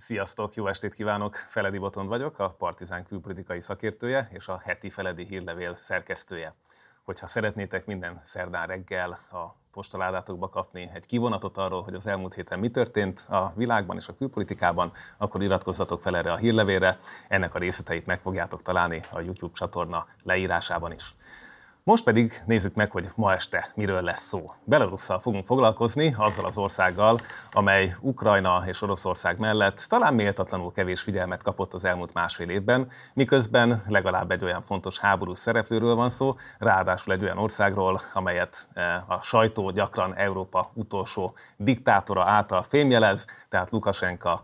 Sziasztok, jó estét kívánok! Feledi Botond vagyok, a Partizán külpolitikai szakértője és a Heti Feledy hírlevél szerkesztője. Hogyha szeretnétek minden szerdán reggel a postaládátokba kapni egy kivonatot arról, hogy az elmúlt héten mi történt a világban és a külpolitikában, akkor iratkozzatok fel erre a hírlevélre. Ennek a részleteit meg fogjátok találni a YouTube csatorna leírásában is. Most pedig nézzük meg, hogy ma este miről lesz szó. Belarusszal fogunk foglalkozni, azzal az országgal, amely Ukrajna és Oroszország mellett talán méltatlanul kevés figyelmet kapott az elmúlt másfél évben, miközben legalább egy olyan fontos háborús szereplőről van szó, ráadásul egy olyan országról, amelyet a sajtó gyakran Európa utolsó diktátora által fémjelez, tehát Lukasenka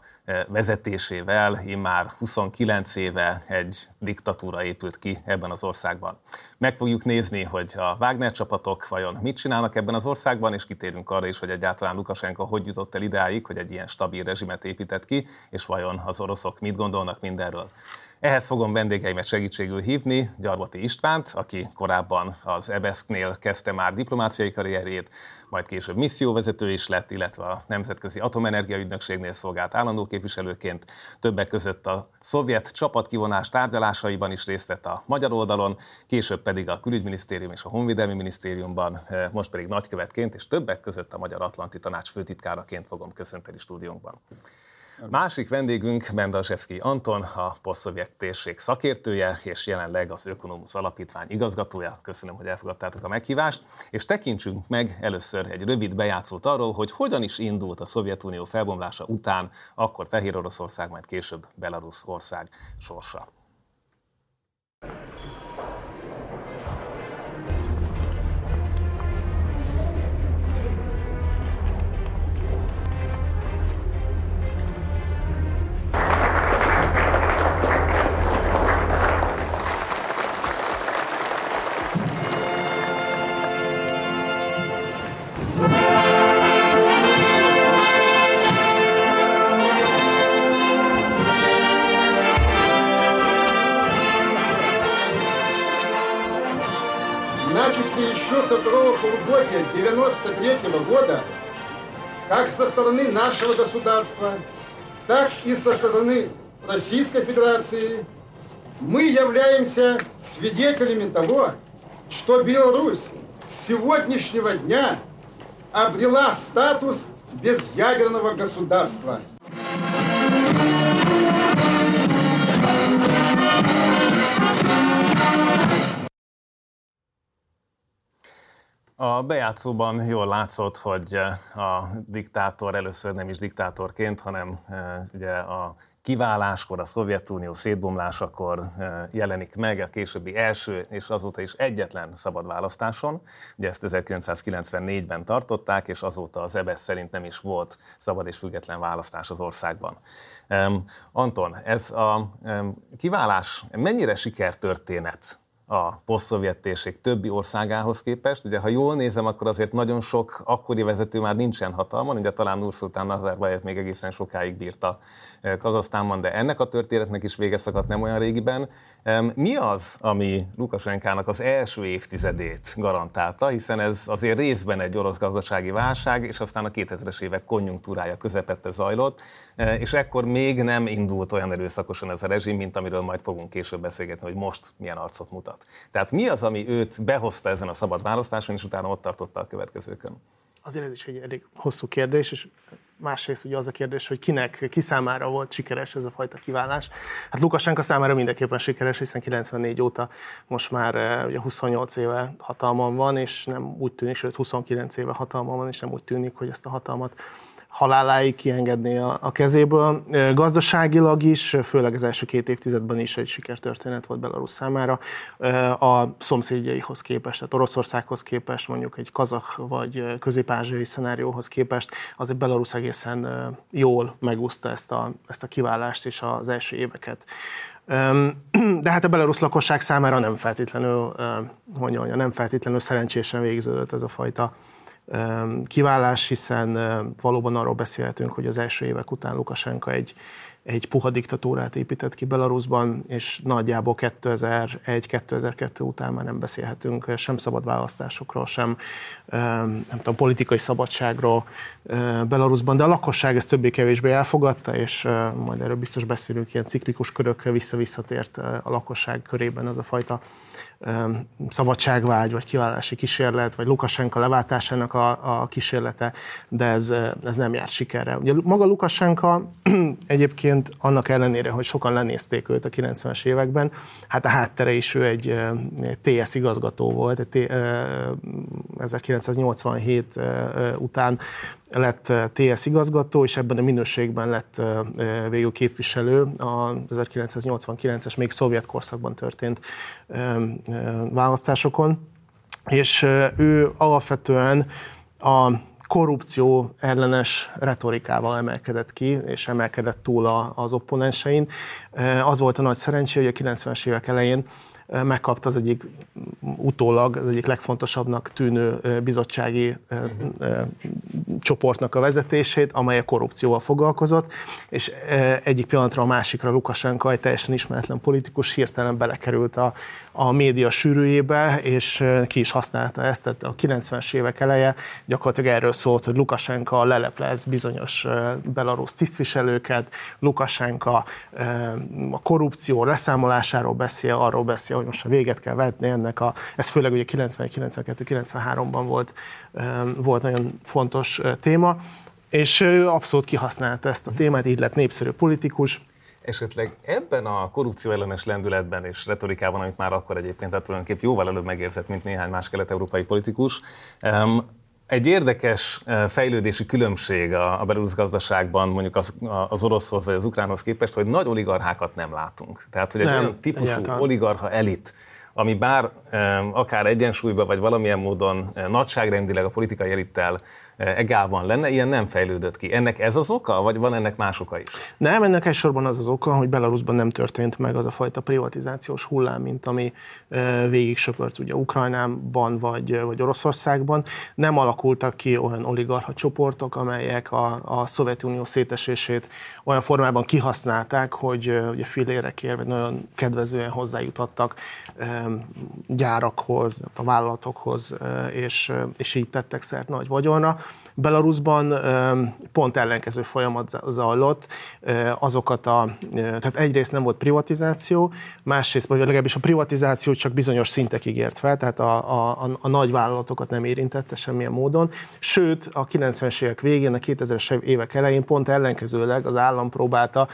vezetésével immár 29 éve egy diktatúra épült ki ebben az országban. Meg fogjuk nézni, hogy a Wagner csapatok vajon mit csinálnak ebben az országban, és kitérünk arra is, hogy egyáltalán Lukasenka hogy jutott el idáig, hogy egy ilyen stabil rezsimet épített ki, és vajon az oroszok mit gondolnak mindenről. Ehhez fogom vendégeimet segítségül hívni, Gyarmati Istvánt, aki korábban az EBESZ-nél kezdte már diplomáciai karrierjét, majd később misszióvezető is lett, illetve a Nemzetközi Atomenergiaügynökségnél szolgált állandó képviselőként. Többek között a szovjet csapatkivonás tárgyalásaiban is részt vett a magyar oldalon, később pedig a Külügyminisztérium és a Honvédelmi Minisztériumban, most pedig nagykövetként és többek között a Magyar Atlanti Tanács főtitkáraként fogom köszönteni stúdiónkban. Másik vendégünk Bendarzjevszkij Anton, a posztszovjet térség szakértője, és jelenleg az Ökonomusz Alapítvány igazgatója. Köszönöm, hogy elfogadtátok a meghívást, és tekintsünk meg először egy rövid bejátszót arról, hogy hogyan is indult a Szovjetunió felbomlása után, akkor Fehéroroszország, majd később Belarusz ország sorsa. Еще со второго полугодия 1993 года, как со стороны нашего государства, так и со стороны Российской Федерации, мы являемся свидетелями того, что Беларусь с сегодняшнего дня обрела статус безъядерного государства. A bejátszóban jól látszott, hogy a diktátor először nem is diktátorként, hanem ugye a kiváláskor, a Szovjetunió szétbomlásakor jelenik meg a későbbi első és azóta is egyetlen szabad választáson. Ugye ezt 1994-ben tartották, és azóta az EBESZ szerint nem is volt szabad és független választás az országban. Anton, ez a kiválás mennyire sikertörténet a posztszovjet térség többi országához képest? Ugye, ha jól nézem, akkor azért nagyon sok akkori vezető már nincsen hatalmon, ugye talán Nurszultan Nazarbajev még egészen sokáig bírta Kazahsztánban, de ennek a történetnek is vége szakadt nem olyan régiben. Mi az, ami Lukasenkának az első évtizedét garantálta, hiszen ez azért részben egy orosz gazdasági válság, és aztán a 2000-es évek konjunktúrája közepette zajlott, és ekkor még nem indult olyan erőszakosan ez a rezsim, mint amiről majd fogunk később beszélgetni, hogy most milyen arcot mutat. Tehát mi az, ami őt behozta ezen a szabad választáson, és utána ott tartotta a következőkön? Azért ez is egy elég hosszú kérdés, és másrészt ugye az a kérdés, hogy ki számára volt sikeres ez a fajta kiválás. Hát Lukasenka számára mindenképpen sikeres, hiszen 94 óta most már ugye 28 éve hatalmon van, és nem úgy tűnik, sőt 29 éve hatalmon van, és nem úgy tűnik, hogy ezt a hatalmat haláláig kiengedné a kezéből. Gazdaságilag is, főleg az első két évtizedben is egy sikertörténet volt Belarusz számára. A szomszédjaihoz képest, tehát Oroszországhoz képest, mondjuk egy kazah vagy közép-ázsiai szenárióhoz képest, azért Belarusz egészen jól megúszta ezt a kiválást és az első éveket. De hát a belarusz lakosság számára nem feltétlenül szerencsésen végződött ez a fajta kiválás, hiszen valóban arról beszélhetünk, hogy az első évek után Lukasenka egy egy puha diktatúrát épített ki Belaruszban, és nagyjából 2001-2002 után már nem beszélhetünk sem szabad választásokról, sem nem tudom, politikai szabadságról Belaruszban, de a lakosság ezt többé-kevésbé elfogadta, és majd erről biztos beszélünk, ilyen ciklikus körök visszatért a lakosság körében az a fajta szabadságvágy, vagy kiválási kísérlet, vagy Lukasenka leváltásának a kísérlete, de ez nem járt sikerre. Ugye maga Lukasenka egyébként annak ellenére, hogy sokan lenézték őt a 90-es években, hát a háttere is ő egy TS igazgató volt, 1987 után lett TS igazgató, és ebben a minőségben lett végül képviselő a 1989-es, még szovjet korszakban történt választásokon, és ő alapvetően a korrupció ellenes retorikával emelkedett ki, és emelkedett túl az opponensein. Az volt a nagy szerencsé, hogy a 90-es évek elején megkapta az egyik utólag, az egyik legfontosabbnak tűnő bizottsági csoportnak a vezetését, amely a korrupcióval foglalkozott, és egyik pillanatra a másikra Lukasenka, egy teljesen ismeretlen politikus, hirtelen belekerült a média sűrűjébe, és ki is használta ezt, tehát a 90-es évek eleje gyakorlatilag erről szólt, hogy Lukasenka leleplez bizonyos belarusz tisztviselőket, Lukasenka a korrupció leszámolásáról beszél, arról beszél, hogy most a véget kell vetni ennek ez főleg ugye 92-93-ban volt nagyon fontos téma, és ő abszolút kihasználta ezt a témát, így lett népszerű politikus. Esetleg ebben a korrupció ellenes lendületben és retorikában, amit már akkor egyébként, tehát tulajdonképp jóval előbb megérzett, mint néhány más kelet-európai politikus, egy érdekes fejlődési különbség a belarusz gazdaságban, mondjuk az oroszhoz vagy az ukránhoz képest, hogy nagy oligarchákat nem látunk. Tehát, hogy egy olyan típusú oligarcha elit, ami bár akár egyensúlyban, vagy valamilyen módon nagyságrendileg a politikai elittel egálban lenne, ilyen nem fejlődött ki. Ennek ez az oka, vagy van ennek más oka is? Nem, ennek elsősorban az az oka, hogy Belaruszban nem történt meg az a fajta privatizációs hullám, mint ami végig söpört ugye Ukrajnában, vagy Oroszországban. Nem alakultak ki olyan oligarcha csoportok, amelyek a Szovjetunió szétesését olyan formában kihasználták, hogy ugye fillérekért, vagy nagyon kedvezően hozzájutattak gyárakhoz, a vállalatokhoz, és így tettek szert nagy vagyonra. Belaruszban pont ellenkező folyamat zajlott, tehát egyrészt nem volt privatizáció, másrészt, vagy legalábbis a privatizáció csak bizonyos szintekig ért fel, tehát a nagy vállalatokat nem érintette semmilyen módon, sőt a 90-es évek végén, a 2000-es évek elején pont ellenkezőleg az állam próbálta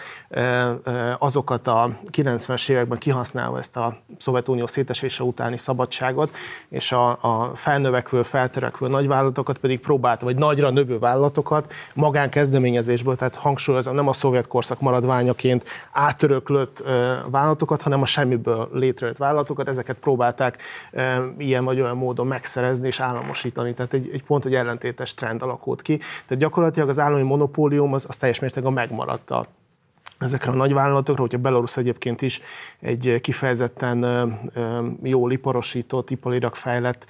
azokat a 90-es években kihasználva ezt a Szovjetunió szétesése utáni szabadságot, és a felnövekvő, feltörekvő nagyvállalatokat pedig próbálta, vagy nagyra növő vállalatokat magánkezdeményezésből, tehát hangsúlyozom, nem a szovjet korszak maradványaként átöröklött vállalatokat, hanem a semmiből létrejött vállalatokat, ezeket próbálták ilyen vagy olyan módon megszerezni és államosítani, tehát egy pont egy ellentétes trend alakult ki, tehát gyakorlatilag az állami monopólium az teljes mértékben megmaradt ezekre a nagyvállalatokra, hogyha Belarusz egyébként is egy kifejezetten jól iparosított, iparilag fejlett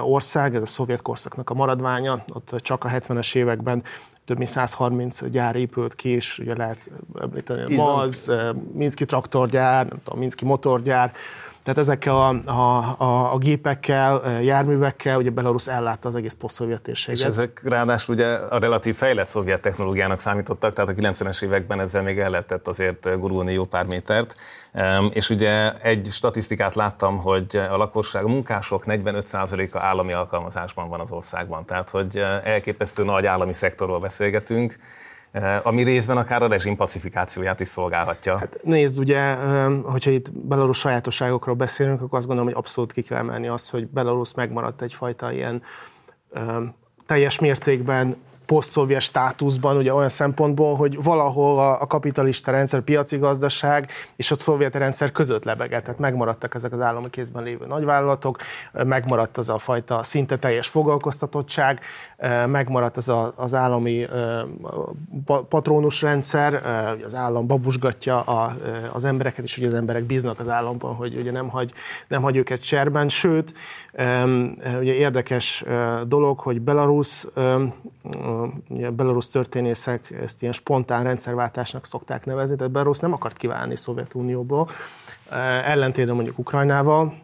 ország, ez a szovjet korszaknak a maradványa, ott csak a 70-es években több mint 130 gyár épült ki, és ugye lehet említeni a MAZ, Minszki traktorgyár, nem tudom, Minszki motorgyár, tehát ezekkel a gépekkel, járművekkel ugye Belarusz ellátta az egész posztszovjet térséget. És ezek ráadásul ugye a relatív fejlett szovjet technológiának számítottak, tehát a 90-es években ezzel még el lehetett azért gurulni jó pár métert. És ugye egy statisztikát láttam, hogy a lakosság, a munkások 45%-a állami alkalmazásban van az országban. Tehát, hogy elképesztő nagy állami szektorról beszélgetünk, ami részben akár a rezsim pacifikációját is szolgálhatja. Hát nézd, ugye, hogyha itt belarusz sajátosságokról beszélünk, akkor azt gondolom, hogy abszolút ki kell emelni azt, hogy Belarusz megmaradt egyfajta ilyen teljes mértékben posztszovjet státuszban, ugye olyan szempontból, hogy valahol a kapitalista rendszer, a piaci gazdaság és a szovjet rendszer között lebegett, tehát megmaradtak ezek az állami kézben lévő nagyvállalatok, megmaradt az a fajta szinte teljes foglalkoztatottság, megmaradt az az állami patrónus rendszer, az állam babusgatja az embereket, és ugye az emberek bíznak az államban, hogy ugye nem hagy őket cserben, sőt, ugye érdekes dolog, hogy Belarusz ugye belarusz történészek ezt ilyen spontán rendszerváltásnak szokták nevezni, tehát Belarusz nem akart kiválni Szovjetunióból, ellentétben mondjuk Ukrajnával,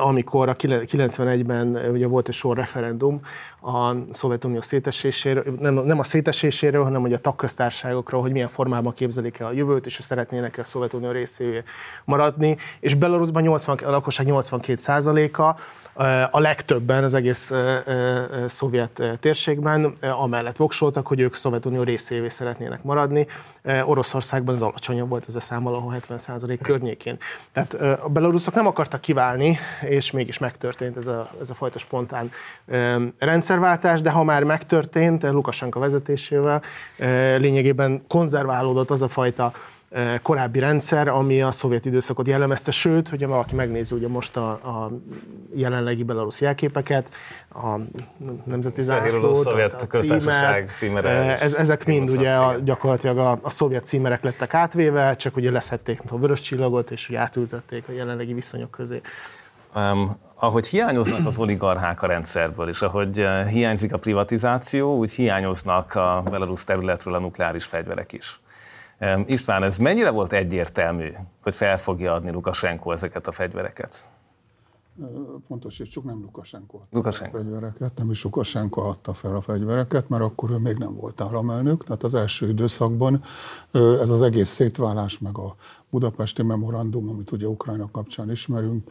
amikor a 91-ben ugye volt egy sor referendum a Szovjetunió széteséséről, nem a széteséséről, hanem ugye a tagköztárságokról, hogy milyen formában képzelik el a jövőt, és szeretnének a Szovjetunió részévé maradni. És Belaruszban a lakosság 82%-a, a legtöbben az egész szovjet térségben, amellett voksoltak, hogy ők Szovjetunió részévé szeretnének maradni. Oroszországban az alacsonyabb volt ez a szám, valahol 70% környékén. Tehát a belaruszok nem akartak kiválni, és mégis megtörtént ez a fajta spontán rendszerváltás, de ha már megtörtént, Lukasenka vezetésével lényegében konzerválódott az a fajta korábbi rendszer, ami a szovjet időszakot jellemezte, sőt, hogyha valaki megnézi ugye most a jelenlegi belarusz jelképeket, a nemzeti zászlót, a címer, ezek mind ugye gyakorlatilag a szovjet címerek lettek átvéve, csak ugye leszették a vörös csillagot, és ugye átültették a jelenlegi viszonyok közé. Ahogy hiányoznak az oligarchák a rendszerből, és ahogy hiányzik a privatizáció, úgy hiányoznak a belarusz területről a nukleáris fegyverek is. István, ez mennyire volt egyértelmű, hogy fel fogja adni Lukasenko ezeket a fegyvereket? Pontosítsuk, nem Lukasenko adta Lukasenko fel a fegyvereket, nem is Lukasenko adta fel a fegyvereket, mert akkor ő még nem volt államelnök, tehát az első időszakban ez az egész szétválás, meg a Budapesti Memorandum, amit ugye Ukrajna kapcsán ismerünk,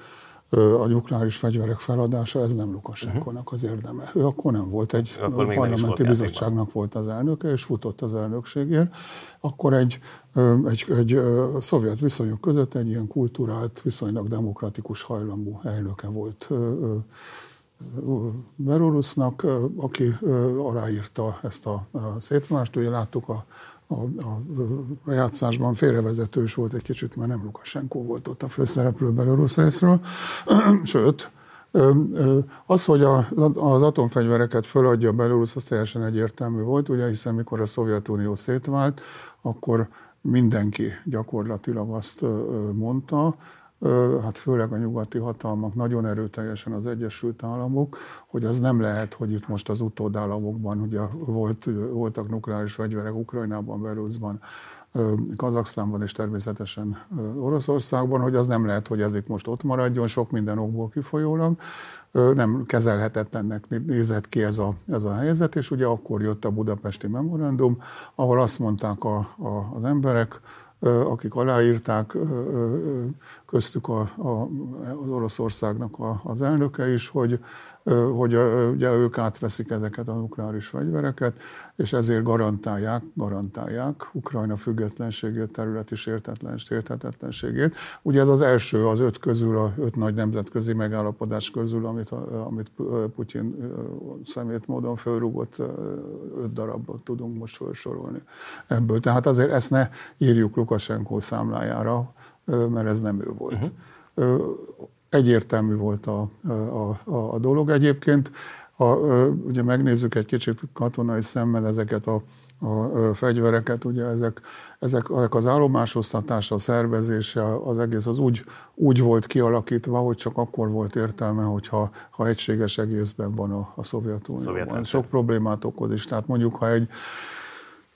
a nukleáris fegyverek feladása, ez nem Lukasenkónak az érdeme. Ő akkor nem volt, egy parlamenti bizottságnak volt az elnöke, és futott az elnökségért. Akkor egy szovjet viszonyok között egy ilyen kulturált, viszonylag demokratikus hajlamú elnöke volt Belarusznak, aki aláírta ezt a szétválást. Ugye láttuk a játszásban félrevezető is volt egy kicsit, mert nem Lukasenko volt ott a főszereplő belarusz részről. Sőt, az, hogy az atomfegyvereket föladja Belarusz, az teljesen egyértelmű volt, ugye, hiszen mikor a Szovjetunió szétvált, akkor mindenki gyakorlatilag azt mondta, hát főleg a nyugati hatalmak, nagyon erőteljesen az Egyesült Államok, hogy az nem lehet, hogy itt most az utódállamokban ugye voltak nukleáris fegyverek Ukrajnában, Belaruszban, Kazahsztánban és természetesen Oroszországban, hogy az nem lehet, hogy ez itt most ott maradjon, sok minden okból kifolyólag. Nem kezelhetetlennek nézett ki ez a helyzet, és ugye akkor jött a Budapesti Memorandum, ahol azt mondták az emberek, akik aláírták, köztük az Oroszországnak az elnöke is, hogy ugye ők átveszik ezeket a nukleáris fegyvereket, és ezért garantálják Ukrajna függetlenségét, területi sérthetetlenségét. Ugye ez az első az öt közül, a öt nagy nemzetközi megállapodás közül, amit Putyin szemét módon fölrúgott, 5 darabot tudunk most felsorolni ebből. Tehát azért ezt ne írjuk Lukasenko számlájára, mert ez nem ő volt. Egyértelmű volt a dolog egyébként. Ugye megnézzük egy kicsit katonai szemmel ezeket a fegyvereket, ugye ezek az állomásosztatása, a szervezése, az egész az úgy volt kialakítva, hogy csak akkor volt értelme, hogyha egységes egészben van a Szovjetunióban. Sok problémát okoz is. Tehát mondjuk, ha egy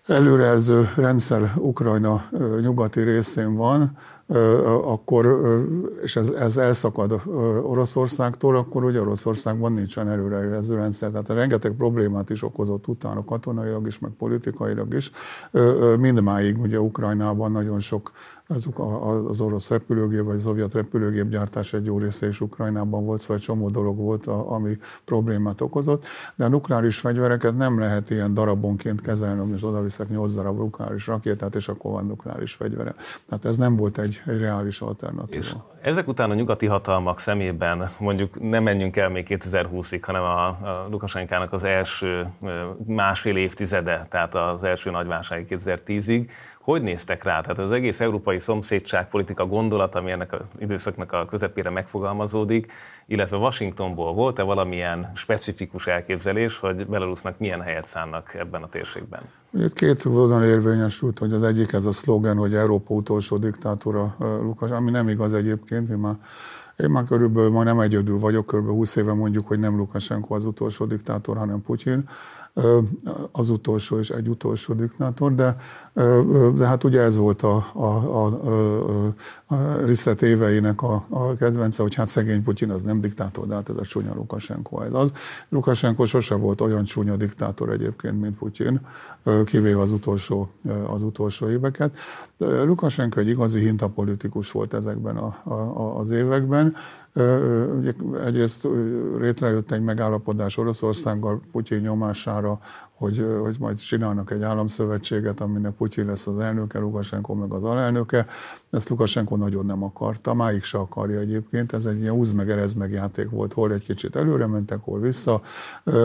előrejelző rendszer Ukrajna nyugati részén van, akkor, és ez elszakad Oroszországtól, akkor ugye Oroszországban nincsen előrejelző rendszer. Tehát rengeteg problémát is okozott utána katonailag is, meg politikailag is. Mindmáig ugye Ukrajnában nagyon sok az orosz repülőgép, vagy a szovjet repülőgép gyártás egy jó része is Ukrajnában volt, szóval egy csomó dolog volt, ami problémát okozott. De a nukleáris fegyvereket nem lehet ilyen darabonként kezelni, és odaviszek 8 darab nukleáris rakétát, és akkor van nukleáris fegyvere. Tehát ez nem volt egy reális alternatíva. És ezek után a nyugati hatalmak szemében, mondjuk nem menjünk el még 2020-ig, hanem a Lukasenkának az első másfél évtizede, tehát az első nagyválság 2010-ig, hogy néztek rá? Tehát az egész európai szomszédságpolitika gondolat, ami ennek az időszaknak a közepére megfogalmazódik, illetve Washingtonból volt-e valamilyen specifikus elképzelés, hogy Belarusznak milyen helyet szánnak ebben a térségben? Itt két módon érvényesült, hogy az egyik ez a szlogen, hogy Európa utolsó diktátora Lukas, ami nem igaz egyébként, én már körülbelül nem egyedül vagyok, körülbelül 20 éve mondjuk, hogy nem Lukasenko az utolsó diktátor, hanem Putyin. az utolsó és egy utolsó diktátor, de hát ugye ez volt a Riszet éveinek a kedvence, hogy hát szegény Putyin az nem diktátor, de hát ez a csúnya Lukasenko, ez az. Lukasenko sose volt olyan csúnya diktátor egyébként, mint Putyin, kivéve az utolsó éveket. Lukasenko egy igazi hintapolitikus volt ezekben az években. Egyrészt létrejött egy megállapodás Oroszországgal Putyin nyomására, hogy majd csinálnak egy államszövetséget, aminek Putyin lesz az elnöke, Lukasenko meg az alelnöke. Ezt Lukasenko nagyon nem akarta, máig se akarja egyébként. Ez egy ilyen húz meg erez meg játék volt, hol egy kicsit előre mentek, hol vissza.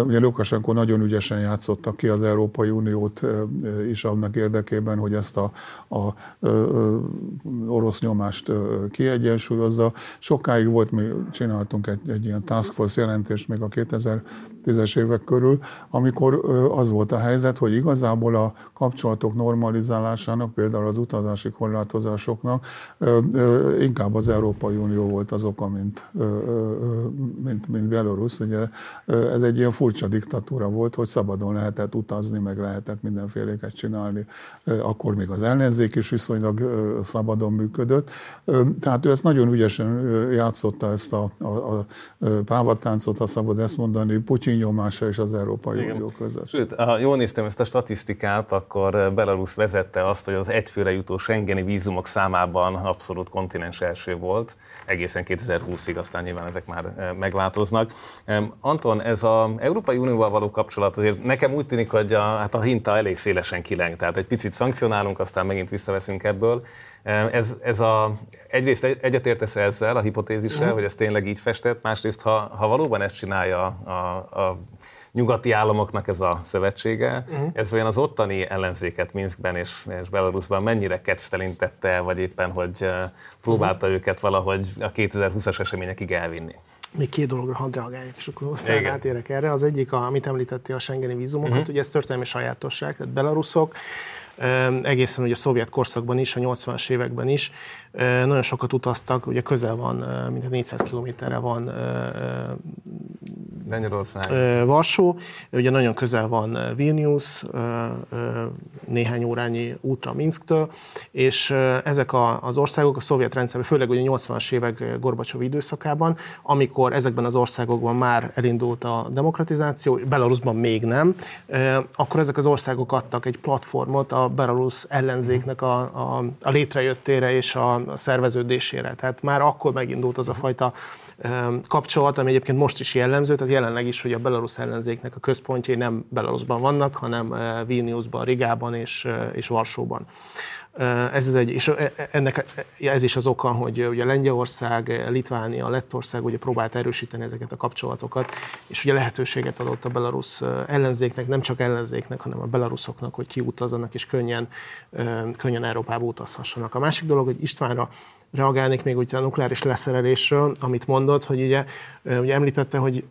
Ugye Lukasenko nagyon ügyesen játszotta ki az Európai Uniót is annak érdekében, hogy ezt az orosz nyomást kiegyensúlyozza. Sokáig volt, mi csináltunk egy ilyen task force jelentést még a 2010-es évek körül, amikor az volt a helyzet, hogy igazából a kapcsolatok normalizálásának, például az utazási korlátozásoknak inkább az Európai Unió volt az oka, mint Belarusz. Ugye ez egy ilyen furcsa diktatúra volt, hogy szabadon lehetett utazni, meg lehetett mindenféléket csinálni. Akkor még az ellenzék is viszonylag szabadon működött. Tehát ő ezt nagyon ügyesen játszotta, ezt a pávatáncot, ha szabad ezt mondani, Putyin nyomása és az Európai Unió között. Sőt, ha jól néztem ezt a statisztikát, akkor Belarusz vezette azt, hogy az egyfőre jutó schengeni vízumok számában abszolút kontinens első volt, egészen 2020-ig, aztán nyilván ezek már megváltoznak. Anton, ez az Európai Unióval való kapcsolat azért nekem úgy tűnik, hogy a hinta elég szélesen kileng, tehát egy picit szankcionálunk, aztán megint visszaveszünk ebből. Egyrészt egyetértesz ezzel a hipotézissel, hogy ez tényleg így festett, másrészt ha valóban ezt csinálja a nyugati államoknak ez a szövetsége, ez olyan az ottani ellenzéket Minszkben és Belaruszban mennyire kedvtelintette el, vagy éppen, hogy próbálta őket valahogy a 2020-as eseményekig elvinni? Még két dologra hadd reagáljak, és akkor aztán átérek erre. Az egyik, amit említettél, a schengeni vízumokat, ugye ez történelmi sajátosság, tehát belaruszok, egészen ugye a szovjet korszakban is, a 80-as években is nagyon sokat utaztak, ugye közel van, mint 400 kilométerre van Lengyelország, Varsó, ugye nagyon közel van Vilnius, néhány órányi útra Minszktől, és ezek az országok a szovjet rendszerben, főleg ugye a 80-as évek Gorbacsovi időszakában, amikor ezekben az országokban már elindult a demokratizáció, Belarusban még nem, akkor ezek az országok adtak egy platformot a belarusz ellenzéknek a létrejöttére és a szerveződésére. Tehát már akkor megindult az a fajta kapcsolat, ami egyébként most is jellemző, tehát jelenleg is, hogy a belarusz ellenzéknek a központjai nem Belarusban vannak, hanem Vilniusban, Rigában és Varsóban. Ez is az oka, hogy ugye Lengyelország, Litvánia, Lettország ugye próbált erősíteni ezeket a kapcsolatokat, és ugye lehetőséget adott a belarusz ellenzéknek, nem csak ellenzéknek, hanem a belaruszoknak, hogy kiutazzanak és könnyen Európába utazhassanak. A másik dolog, hogy Istvánra reagálnék még ugye a nukleáris leszerelésről, amit mondott, hogy ugye említette, hogy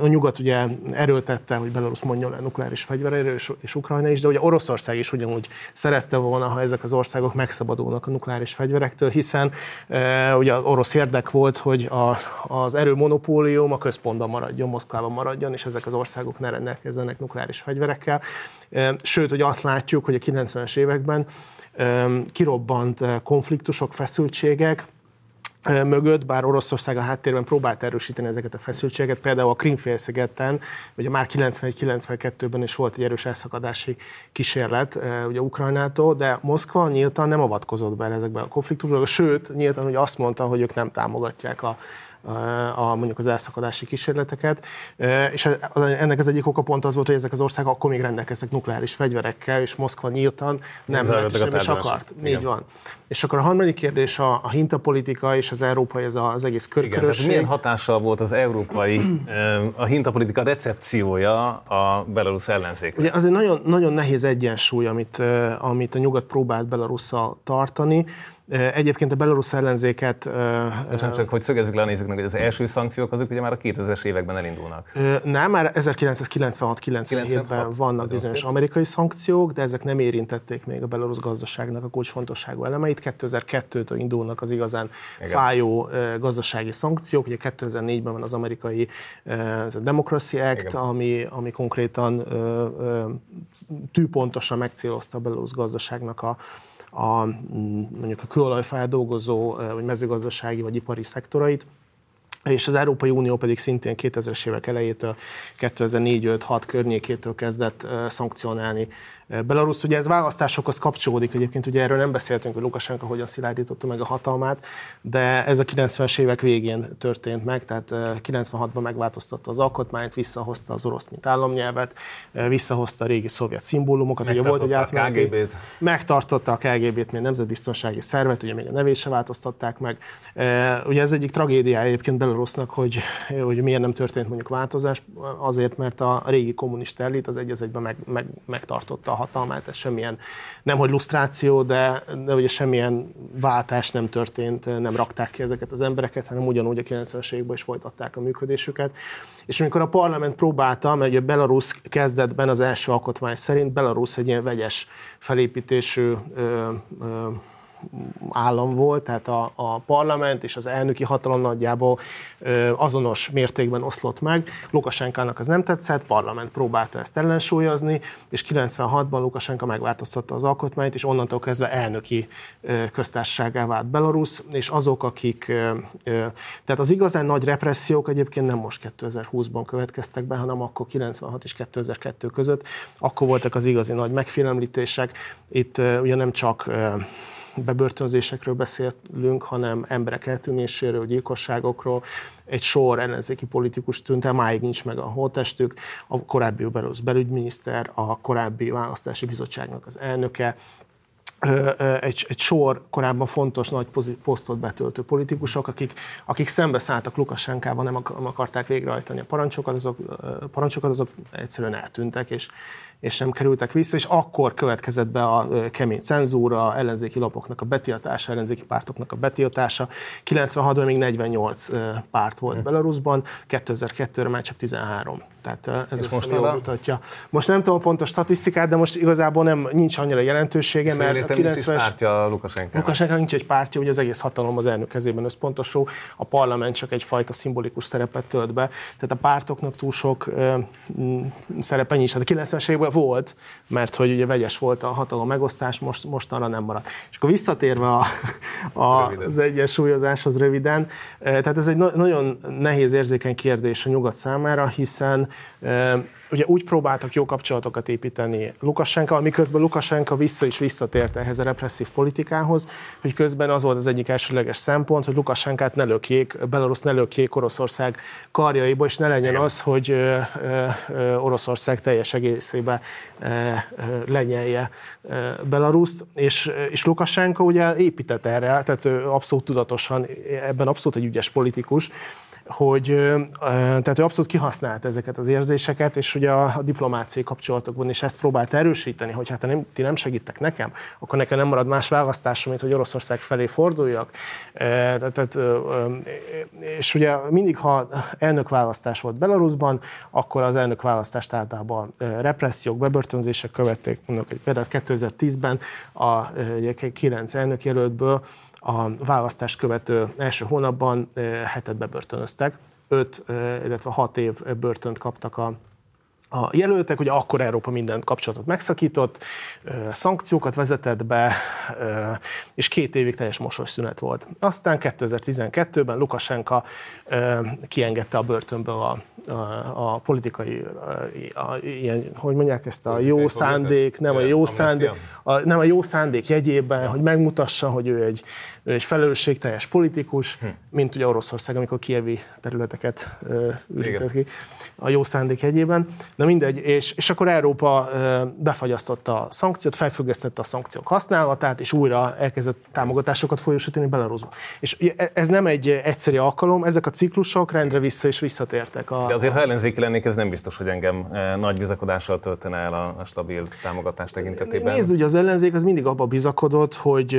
a nyugat ugye erőltette, hogy Belarusz mondjon le nukleáris fegyverről, és Ukrajna is, de ugye Oroszország is ugyanúgy szerette volna, ha ezek az országok megszabadulnak a nukleáris fegyverektől, hiszen ugye az orosz érdek volt, hogy az erőmonopólium a központban maradjon, Moszkvában maradjon, és ezek az országok ne rendelkezzenek nukleáris fegyverekkel. Sőt, hogy azt látjuk, hogy a 90-es években kirobbant konfliktusok, feszültségek mögött, bár Oroszország a háttérben próbált erősíteni ezeket a feszültségeket, például a Krím-félszigeten, ugye már 91-92-ben is volt egy erős elszakadási kísérlet ugye Ukrajnától, de Moszkva nyíltan nem avatkozott be ezekben a konfliktusokban, sőt, nyíltan ugye azt mondta, hogy ők nem támogatják mondjuk az elszakadási kísérleteket, és ennek az egyik oka pont az volt, hogy ezek az országok akkor még rendelkeztek nukleáris fegyverekkel, és Moszkva nyíltan nem is akart. Így van. És akkor a harmadik kérdés a hintapolitika és az európai, ez az egész körkörösség. Milyen hatással volt az európai, a hintapolitika recepciója a belarusz ellenzékre? Ugye az egy nagyon, nagyon nehéz egyensúly, amit a nyugat próbált Belarusszal tartani, Egyébként a belarusz ellenzéket... Csak hogy szögezzük le a nézőknek, hogy az első szankciók azok ugye már a 2000-es években elindulnak. Nem, már 1996-97-ben vannak bizonyos amerikai szankciók, de ezek nem érintették még a belarusz gazdaságnak a kulcsfontosságú elemeit. 2002-től indulnak az igazán fájó gazdasági szankciók. Ugye 2004-ben van az amerikai Democracy Act, ami konkrétan tűpontosan megcélozta a belarusz gazdaságnak a mondjuk a kőolajfeldolgozó, vagy mezőgazdasági, vagy ipari szektorait, és az Európai Unió pedig szintén 2000-es évek elejétől, 2004-5-6 környékétől kezdett szankcionálni Belarus. Ugye ez választásokhoz kapcsolódik egyébként, ugye erről nem beszéltünk, hogy Lukasenka hogyan szilárdította meg a hatalmát, de ez a 90-es évek végén történt meg, tehát 96-ban megváltoztatta az alkotmányt, visszahozta az orosz mint államnyelvet, visszahozta a régi szovjet szimbólumokat. Megtartotta a KGB-t, mint nemzetbiztonsági szervet, ugye még a nevét se változtatták meg. Ugye ez egyik tragédiája egyébként Belarusnak, hogy miért nem történt mondjuk változás, azért, mert a régi kommunista elit az egy az egyben megtartotta a hatalmát, ez semmilyen, nemhogy lusztráció, de ugye semmilyen váltás nem történt, nem rakták ki ezeket az embereket, hanem ugyanúgy a 90-es években is folytatták a működésüket. És amikor a parlament próbálta, mert ugye Belarusz kezdetben az első alkotmány szerint Belarusz egy ilyen vegyes felépítésű állam volt, tehát a parlament és az elnöki hatalom nagyjából azonos mértékben oszlott meg. Lukasenkának ez nem tetszett, parlament próbálta ezt ellensúlyozni, és 96-ban Lukasenka megváltoztatta az alkotmányt, és onnantól kezdve elnöki köztársaságá vált Belarusz, és azok, akik... Tehát az igazán nagy repressziók egyébként nem most 2020-ban következtek be, hanem akkor 96 és 2002 között, akkor voltak az igazi nagy megfélemlítések. Itt ugye nem csak... bebörtönzésekről beszélünk, hanem emberek eltűnéséről, gyilkosságokról. Egy sor ellenzéki politikus tűnt el, máig nincs meg a holttestük, a korábbi belarusz belügyminiszter, a korábbi választási bizottságnak az elnöke, egy sor korábban fontos nagy posztot betöltő politikusok, akik szembeszálltak Lukasenkával, nem akarták végrehajtani a parancsokat, azok egyszerűen eltűntek, és nem kerültek vissza, és akkor következett be a kemény cenzúra, ellenzéki lapoknak a betiltása, ellenzéki pártoknak a betiltása. 96-ban még 48 párt volt Belarusban, 2002-re már csak 13. Tehát ez most jól mutatja. Most nem tudom pontos statisztikát, de most igazából nincs annyira jelentősége, mert a 90-es pártja Lukasenkának nincs egy pártja, ugye az egész hatalom az elnök kezében összpontosul, a parlament csak egyfajta szimbolikus szerepet tölt be. Tehát a pártoknak túl sok szerepe nincs. Hát a 90-es években volt, mert hogy ugye vegyes volt a hatalom megosztás, mostanra nem maradt. És akkor visszatérve az egyensúlyozáshoz röviden, tehát ez egy nagyon nehéz érzékeny kérdés a nyugat számára, hiszen ugye úgy próbáltak jó kapcsolatokat építeni Lukasenka, miközben Lukasenka visszatért ehhez a represszív politikához, hogy közben az volt az egyik elsőleges szempont, hogy Lukasenkát ne lökjék, Belarusz ne lökjék Oroszország karjaiba, és ne legyen az, hogy Oroszország teljes egészébe lenyelje Belaruszt, és Lukasenka ugye épített erre, tehát abszolút tudatosan, ebben abszolút egy ügyes politikus, tehát ő abszolút kihasználta ezeket az érzéseket, és ugye a diplomáciai kapcsolatokban is ezt próbált erősíteni, hogy hát ti nem segítek nekem, akkor nekem nem marad más választásom, mint hogy Oroszország felé forduljak. És ugye mindig, ha elnökválasztás volt Belarusban, akkor az elnökválasztást általában repressziók, bebörtönzések követték, mondjuk például 2010-ben a 9 elnökjelöltből, a választást követő első hónapban 7-et bebörtönöztek, 5, illetve 6 év börtönt kaptak a jelöltek, ugye akkor Európa minden kapcsolatot megszakított, szankciókat vezetett be, és 2 évig teljes mosolyszünet volt. Aztán 2012-ben Lukasenka kiengedte a börtönből a politikai, ilyen, hogy mondják ezt, a jó szándék, nem a jó szándék jegyében, hogy megmutassa, hogy ő egy felelősségteljes politikus, mint ugye Oroszország, amikor kievi területeket ürített ki a jó szándék jegyében. Na mindegy, és akkor Európa befagyasztotta a szankciót, felfüggesztette a szankciók használatát, és újra elkezdett támogatásokat folyósítani Belaruszba. És ez nem egy egyszerű alkalom, ezek a ciklusok rendre vissza és visszatértek. De azért, ha ellenzéki lennék, ez nem biztos, hogy engem nagy bizakodással töltene el a stabil támogatás tekintetében. Nézd, ugye az ellenzék az mindig abba bizakodott, hogy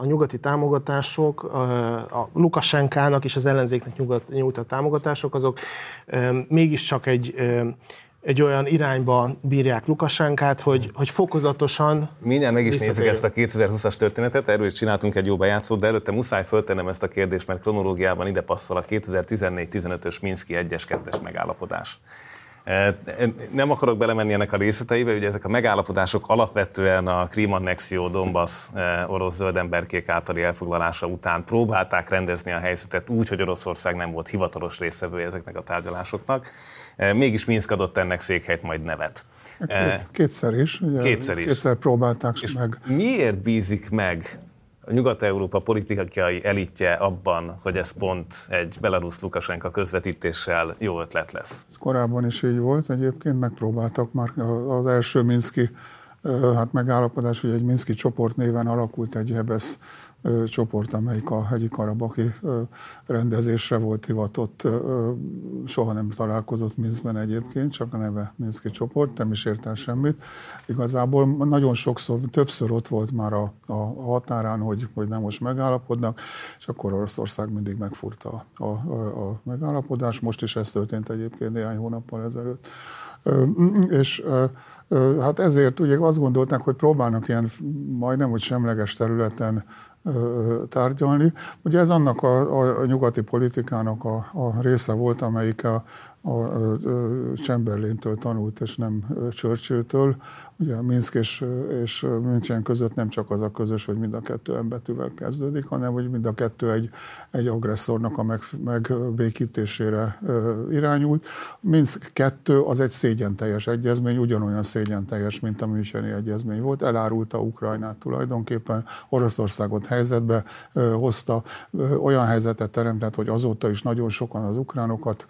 a nyugati támogatások, a Lukasenkának és az ellenzéknek nyújtott támogatások, azok mégiscsak egy olyan irányba bírják Lukasenkát, hogy fokozatosan mindjárt meg is nézzük ezt a 2020-as történetet, erről is csináltunk egy jó bejátszót, de előtte muszáj föltennem ezt a kérdést, mert kronológiában ide passzol a 2014-15-ös Minszki egyes 2-es megállapodás. Nem akarok belemenni ennek a részleteibe, ugye ezek a megállapodások alapvetően a Krím annexió, Donbass orosz zöldemberkék általi elfoglalása után próbálták rendezni a helyzetet úgy, hogy Oroszország nem volt hivatalos részvevője ezeknek a tárgyalásoknak. Mégis Minszk adott ennek székhelyt, majd nevet. Kétszer is. Ugye, kétszer próbálták és meg. Miért bízik meg a Nyugat-Európa politikai elitje abban, hogy ez pont egy Belarusz-Lukasenka közvetítéssel jó ötlet lesz? Ez korábban is így volt, egyébként megpróbáltak már az első minszki megállapodás, hogy egy minszki csoport néven alakult egy EBESZ csoport, amelyik a hegyi karabaki rendezésre volt hivatott, soha nem találkozott Minszkben egyébként, csak a neve minszki csoport, nem is ért el semmit. Igazából nagyon sokszor, többször ott volt már a határán, hogy nem most megállapodnak, és akkor Oroszország mindig megfúrta a megállapodást, most is ez történt egyébként néhány hónappal ezelőtt. És hát ezért ugye azt gondolták, hogy próbálnak ilyen majdnem, hogy semleges területen tárgyalni. Ugye ez annak a nyugati politikának a része volt, amelyik a Chamberlaintől tanult, és nem Churchilltől. Ugye Minszk és München között nem csak az a közös, hogy mind a kettő M betűvel kezdődik, hanem hogy mind a kettő egy agresszornak a megbékítésére irányult. Minszk 2 az egy szégyenteljes egyezmény, ugyanolyan szégyenteljes, mint a müncheni egyezmény volt. Elárulta Ukrajnát tulajdonképpen, Oroszországot helyzetbe hozta, olyan helyzetet teremtett, hogy azóta is nagyon sokan az ukránokat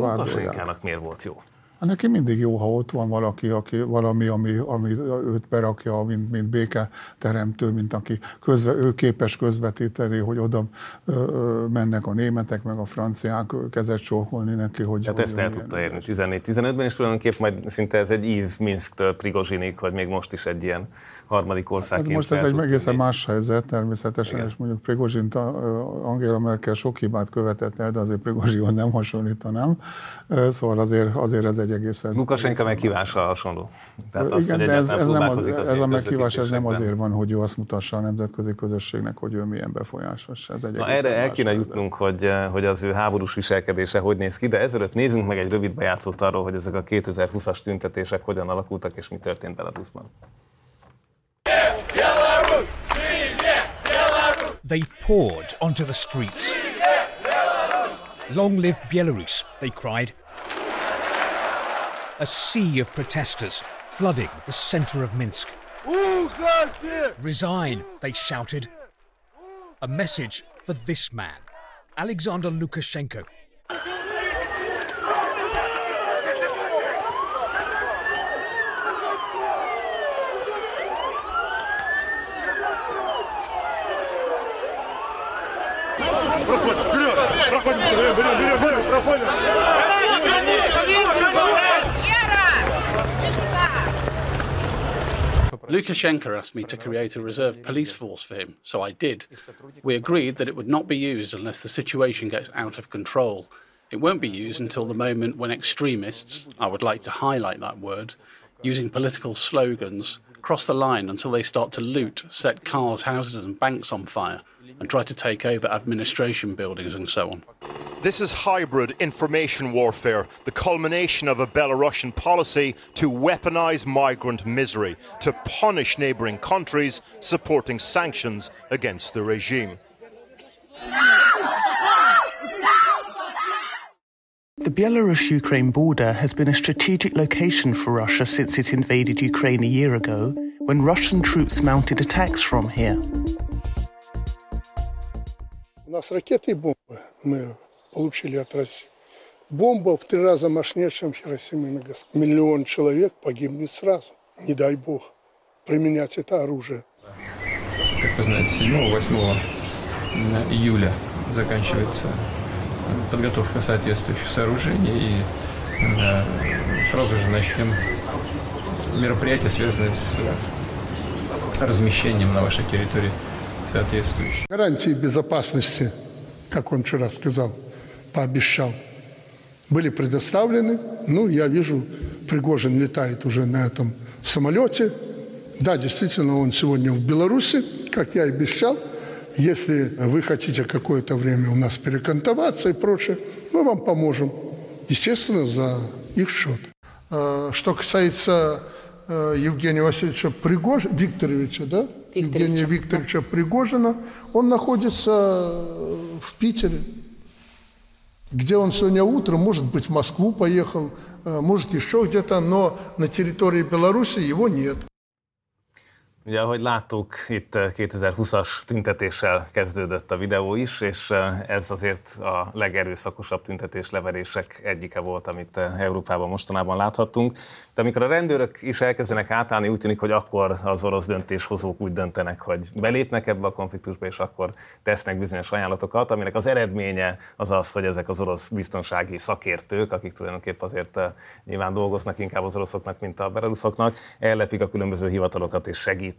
Lukasenkának miért volt jó? Hát neki mindig jó, ha ott van valaki, ami őt berakja, mint béketeremtő, mint aki ő képes közvetíteni, hogy oda mennek a németek, meg a franciák, kezet csókolni neki, hogy... Hát ezt el tudta érni 14-15-ben, és tulajdonképp majd szinte ez egy ív Minszktől Prigozsinig, vagy még most is egy ilyen harmadik országként. Hát most ez egy egészen más helyzet természetesen, igen. És mondjuk Prigozsint Angela Merkel sok hibát követett el, de azért Prigozsinhoz nem hasonlítanám. Szóval azért ez egy egészen... Lukasenka meghívása hasonló. Tehát igen, de ez a meghívás ez nem azért van, hogy ő azt mutassa a nemzetközi közösségnek, hogy ő milyen befolyásos. Ez egy erre el kéne jutnunk, hogy az ő háborús viselkedése hogy néz ki, de ezelőtt nézzünk meg egy rövid bejátszót arról, hogy ezek a 2020-as tüntetések hogyan alakultak és mi történt Belarusban. They poured onto the streets. Long live Belarus, they cried. A sea of protesters flooding the center of Minsk. Resign, they shouted. A message for this man, Alexander Lukashenko. Lukashenko asked me to create a reserve police force for him, so I did. We agreed that it would not be used unless the situation gets out of control. It won't be used until the moment when extremists, I would like to highlight that word, using political slogans, cross the line until they start to loot, set cars, houses and banks on fire, and try to take over administration buildings and so on. This is hybrid information warfare, the culmination of a Belarusian policy to weaponize migrant misery, to punish neighboring countries supporting sanctions against the regime. The Belarus-Ukraine border has been a strategic location for Russia since it invaded Ukraine a year ago, when Russian troops mounted attacks from here. Бомба в 3 раза мощнее, чем Хиросима и Нагасаки. 1 миллион человек погибнет сразу. Не дай бог применять это оружие. Как вы знаете, 7-8 июля заканчивается подготовка соответствующих сооружений. И сразу же начнем мероприятия, связанные с размещением на вашей территории соответствующих. Гарантии безопасности, как он вчера сказал, пообещал, были предоставлены. Ну, я вижу, Пригожин летает уже на этом самолете. Да, действительно, он сегодня в Беларуси, как я и обещал. Если вы хотите какое-то время у нас перекантоваться и прочее, мы вам поможем. Естественно, за их счет. Что касается Евгения Васильевича Пригожина, Викторовича, да? Евгения Викторовича Пригожина, он находится в Питере. Где он сегодня утром, может быть, в Москву поехал, может, еще где-то, но на территории Беларуси его нет. Ugye, ahogy láttuk, itt 2020-as tüntetéssel kezdődött a videó is, és ez azért a legerőszakosabb tüntetésleverések egyike volt, amit Európában mostanában láthattunk. De amikor a rendőrök is elkezdenek átállni, úgy tűnik, hogy akkor az orosz döntéshozók úgy döntenek, hogy belépnek ebbe a konfliktusba, és akkor tesznek bizonyos ajánlatokat, aminek az eredménye az az, hogy ezek az orosz biztonsági szakértők, akik tulajdonképpen azért nyilván dolgoznak inkább az oroszoknak, mint a belaruszoknak, ellepik a különböző hivatalokat és segítik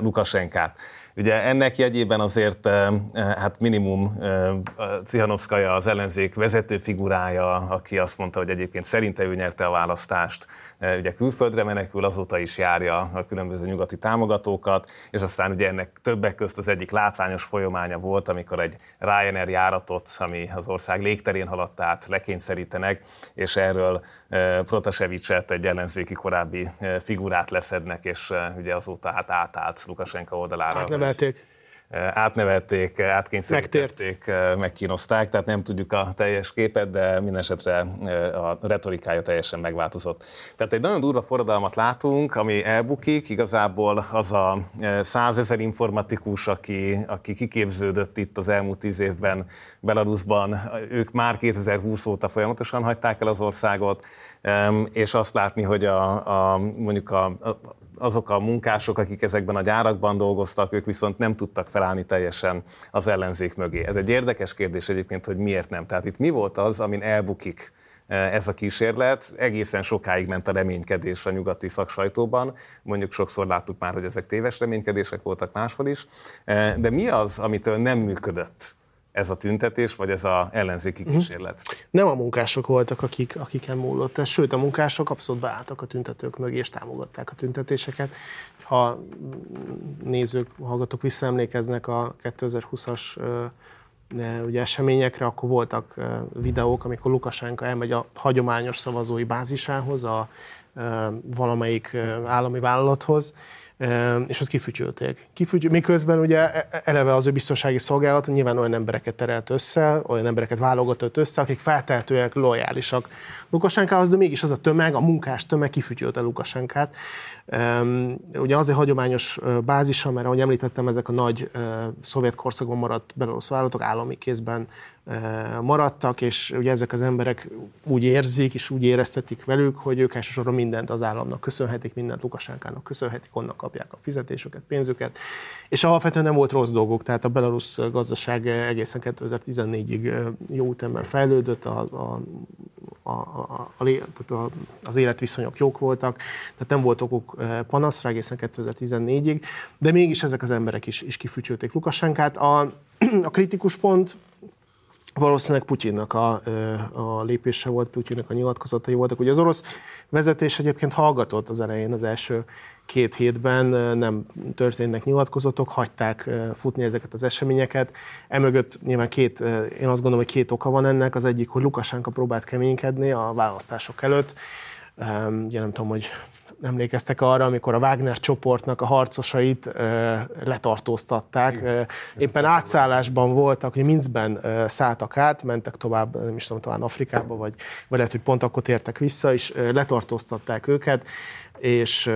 Lukasenkát. Ugye ennek jegyében azért hát minimum Cihanovskaja az ellenzék vezető figurája, aki azt mondta, hogy egyébként szerinte ő nyerte a választást, ugye külföldre menekül, azóta is járja a különböző nyugati támogatókat, és aztán ugye ennek többek közt az egyik látványos folyamánya volt, amikor egy Ryanair járatot, ami az ország légterén haladt át, lekényszerítenek, és erről Protasevicset, egy ellenzéki korábbi figurát leszednek, és ugye azóta hát átállt Lukasenka oldalára. Átnevelték, átkényszerítették, megkínozták, tehát nem tudjuk a teljes képet, de mindenesetre a retorikája teljesen megváltozott. Tehát egy nagyon durva forradalmat látunk, ami elbukik, igazából az a 100 000 informatikus, aki kiképződött itt az elmúlt 10 évben Belarusban, ők már 2020 óta folyamatosan hagyták el az országot, és azt látni, hogy azok a munkások, akik ezekben a gyárakban dolgoztak, ők viszont nem tudtak felállni teljesen az ellenzék mögé. Ez egy érdekes kérdés egyébként, hogy miért nem. Tehát itt mi volt az, amin elbukik ez a kísérlet? Egészen sokáig ment a reménykedés a nyugati szaksajtóban, mondjuk sokszor láttuk már, hogy ezek téves reménykedések voltak máshol is, de mi az, amitől nem működött ez a tüntetés, vagy ez az ellenzéki kísérlet? Nem a munkások voltak, akiken múlott ez, sőt a munkások abszolút beálltak a tüntetők mögé, és támogatták a tüntetéseket. Ha nézők, hallgatók visszaemlékeznek a 2020-as ugye eseményekre, akkor voltak videók, amikor Lukasenka elmegy a hagyományos szavazói bázisához, a valamelyik állami vállalathoz, és ott kifütyülték. Miközben ugye eleve az ő biztonsági szolgálat nyilván olyan embereket terelt össze, olyan embereket válogatott össze, akik feltehetőek, lojálisak Lukasenkához, de mégis az a tömeg, a munkás tömeg kifütyült el Lukasenkát. Ugye azért hagyományos bázisa, mert ahogy említettem, ezek a nagy szovjet korszakban maradt belarusz vállalatok állami kézben maradtak, és ugye ezek az emberek úgy érzik, és úgy éreztetik velük, hogy ők elsősorban mindent az államnak köszönhetik, mindent Lukasenkának köszönhetik, onnan kapják a fizetésüket, pénzüket, és alapvetően nem volt rossz dolgok, tehát a belarusz gazdaság egészen 2014-ig jó ütemben fejlődött, az életviszonyok jók voltak, tehát nem volt okuk panaszra egészen 2014-ig, de mégis ezek az emberek is kifütyülték Lukasenkát. A kritikus pont valószínűleg Putyinnak a lépése volt, Putyinnak a nyilatkozatai voltak. Ugye az orosz vezetés egyébként hallgatott az elején, az első 2 hétben nem történnek nyilatkozatok, hagyták futni ezeket az eseményeket. Emögött nyilván én azt gondolom, hogy 2 oka van ennek. Az egyik, hogy Lukasenka próbált keménykedni a választások előtt. Ugye nem tudom, hogy emlékeztek arra, amikor a Wagner csoportnak a harcosait letartóztatták. Igen, éppen átszállásban voltak, hogy Minszkben szálltak át, mentek tovább, nem is tudom, talán Afrikába, vagy lehet, hogy pont akkor tértek vissza, és letartóztatták őket. és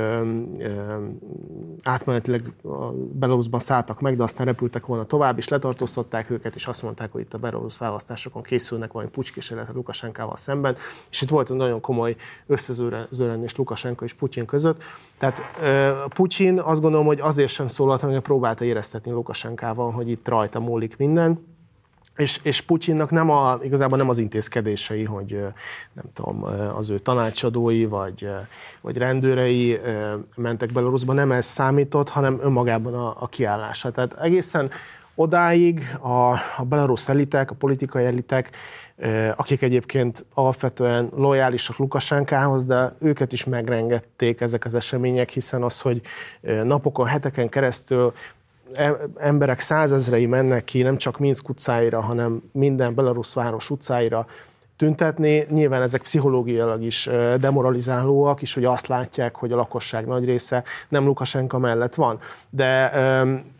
átmenetileg Belarusban szálltak meg, de aztán repültek volna tovább, és letartóztatták őket, és azt mondták, hogy itt a belarusz választásokon készülnek valami pucskísérletet Lukasenkával szemben, és itt volt egy nagyon komoly összezörrenés Lukasenka és Putyin között. Tehát Putyin azt gondolom, hogy azért sem szólalt, hanem próbálta éreztetni Lukasenkával, hogy itt rajta múlik minden. És Putyinnak igazából nem az intézkedései, hogy nem tudom, az ő tanácsadói vagy rendőrei mentek Belaruszba, nem ez számított, hanem önmagában a kiállása. Tehát egészen odáig a belarusz elitek, a politikai elitek, akik egyébként alapvetően lojálisak Lukasenkához, de őket is megrengették ezek az események, hiszen az, hogy napokon, heteken keresztül emberek százezrei mennek ki, nem csak Minszk utcáira, hanem minden belarusz város utcáira tüntetni. Nyilván ezek pszichológiailag is demoralizálóak, és hogy azt látják, hogy a lakosság nagy része nem Lukasenka mellett van. De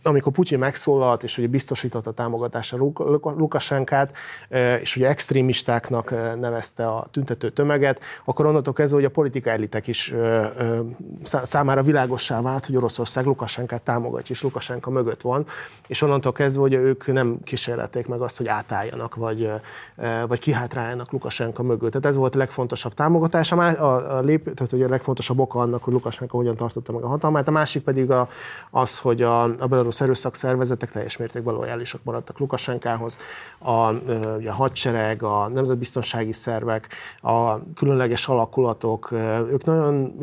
amikor Putyin megszólalt, és ugye biztosította támogatásra Lukasenkát, és ugye extrémistáknak nevezte a tüntető tömeget, akkor onnantól kezdve, hogy a politikai elitek is számára világossá vált, hogy Oroszország Lukasenkát támogatja, és Lukasenka mögött van, és onnantól kezdve, hogy ők nem kísérelték meg azt, hogy átálljanak, vagy kihátráljanak Lukasenka mögött. Tehát ez volt a legfontosabb támogatás, tehát ugye a legfontosabb oka annak, hogy Lukasenka hogyan tartotta meg a hatalmát, a másik pedig az, hogy a belarusz erőszakszervezetek teljes mértékben lojálisak maradtak Lukasenkához, a hadsereg, a nemzetbiztonsági szervek, a különleges alakulatok, ők nagyon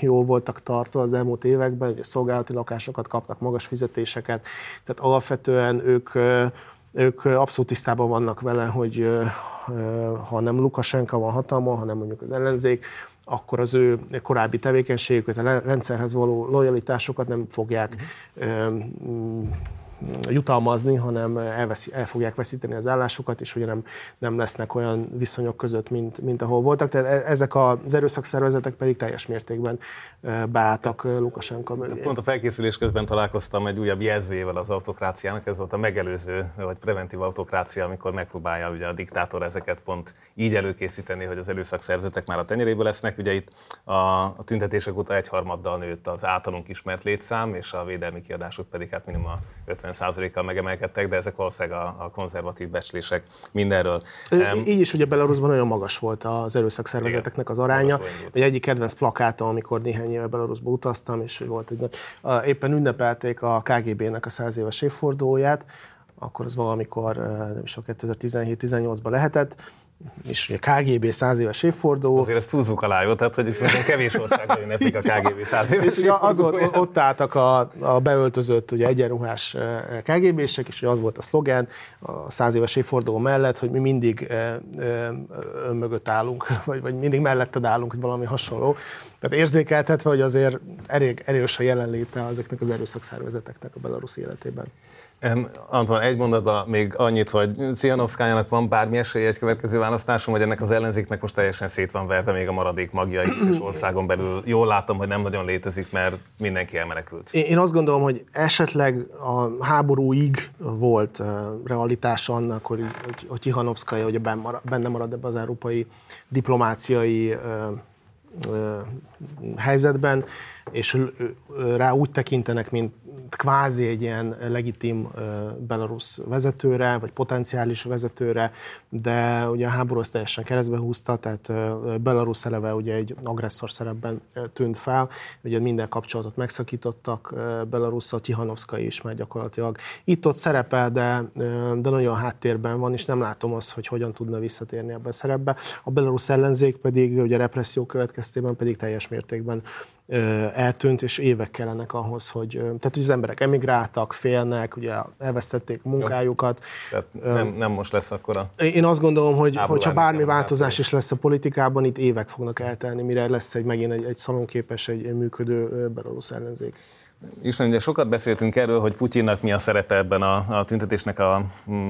jó voltak tartva az elmúlt években, ugye szolgálati lakásokat kaptak, magas fizetéseket, tehát alapvetően ők abszolút tisztában vannak vele, hogy ha nem Lukasenka van hatalma, hanem mondjuk az ellenzék, akkor az ő korábbi tevékenységüket, a rendszerhez való lojalitásokat nem fogják jutalmazni, hanem el fogják veszíteni az állásukat, és ugye nem lesznek olyan viszonyok között, mint ahol voltak. Tehát ezek az erőszakszervezetek pedig teljes mértékben beálltak Lukasenka mögé. Pont a felkészülés közben találkoztam egy újabb jelzőjével az autokráciának, ez volt a megelőző, vagy preventív autokrácia, amikor megpróbálja ugye a diktátor ezeket pont így előkészíteni, hogy az erőszakszervezetek már a tenyeréből lesznek. Ugye itt a tüntetések óta 1/3 nőtt az általunk ismert létszám, és a védelmi kiadások pedig hát minimum 50%-kal megemelkedtek, de ezek valószínűleg a konzervatív becslések mindenről. Így is ugye Belarusban nagyon magas volt az erőszakszervezeteknek az aránya. Egy egyik kedvenc plakátom, amikor néhány éve Belarusba utaztam, és volt egy, éppen ünnepelték a KGB-nek a 100 éves évfordulóját, akkor az valamikor, nem is 2017-18-ban lehetett, és a KGB 100 éves évforduló. Azért ezt húzzuk alá, jó? Tehát, hogy itt kevés országban ünneplik a KGB 100 éves évfordulóját. Ott álltak a beöltözött ugye, egyenruhás KGB-sek, és az volt a szlogen a 100 éves évforduló mellett, hogy mi mindig ön mögött állunk, vagy mindig melletted állunk, vagy valami hasonló. Tehát érzékeltetve, hogy azért erős a jelenléte ezeknek az erőszakszervezeteknek a belarusz életében. Anton, egy mondatban még annyit, hogy Cihanovskajának van bármi esélye egy következő választáson, vagy ennek az ellenzéknek most teljesen szét van verve még a maradék magja is, és országon belül jól látom, hogy nem nagyon létezik, mert mindenki elmenekült. Én azt gondolom, hogy esetleg a háborúig volt realitása annak, hogy Cihanovskaja hogy benne marad ebben az európai diplomáciai helyzetben, és rá úgy tekintenek, mint kvázi egy ilyen legitim belarusz vezetőre, vagy potenciális vezetőre, de ugye a háború ezt teljesen keresztbe húzta, tehát Belarusz eleve ugye egy agresszor szerepben tűnt fel, ugye minden kapcsolatot megszakítottak Belarusszal, Cihanovszkaja is már gyakorlatilag itt-ott szerepel, de nagyon háttérben van, és nem látom azt, hogy hogyan tudna visszatérni ebbe a szerepbe. A belarusz ellenzék pedig ugye a represszió következtében pedig teljes mértékben eltűnt, és évek kellenek ahhoz, hogy az emberek emigráltak, félnek, ugye elvesztették munkájukat. Tehát nem most lesz akkora. Én azt gondolom, hogy ha bármi változás is lesz a politikában, itt évek fognak eltelni, mire lesz megint egy szalonképes, egy működő belarusz ellenzék. István, ugye sokat beszéltünk erről, hogy Putyinnak mi a szerepe ebben a tüntetésnek a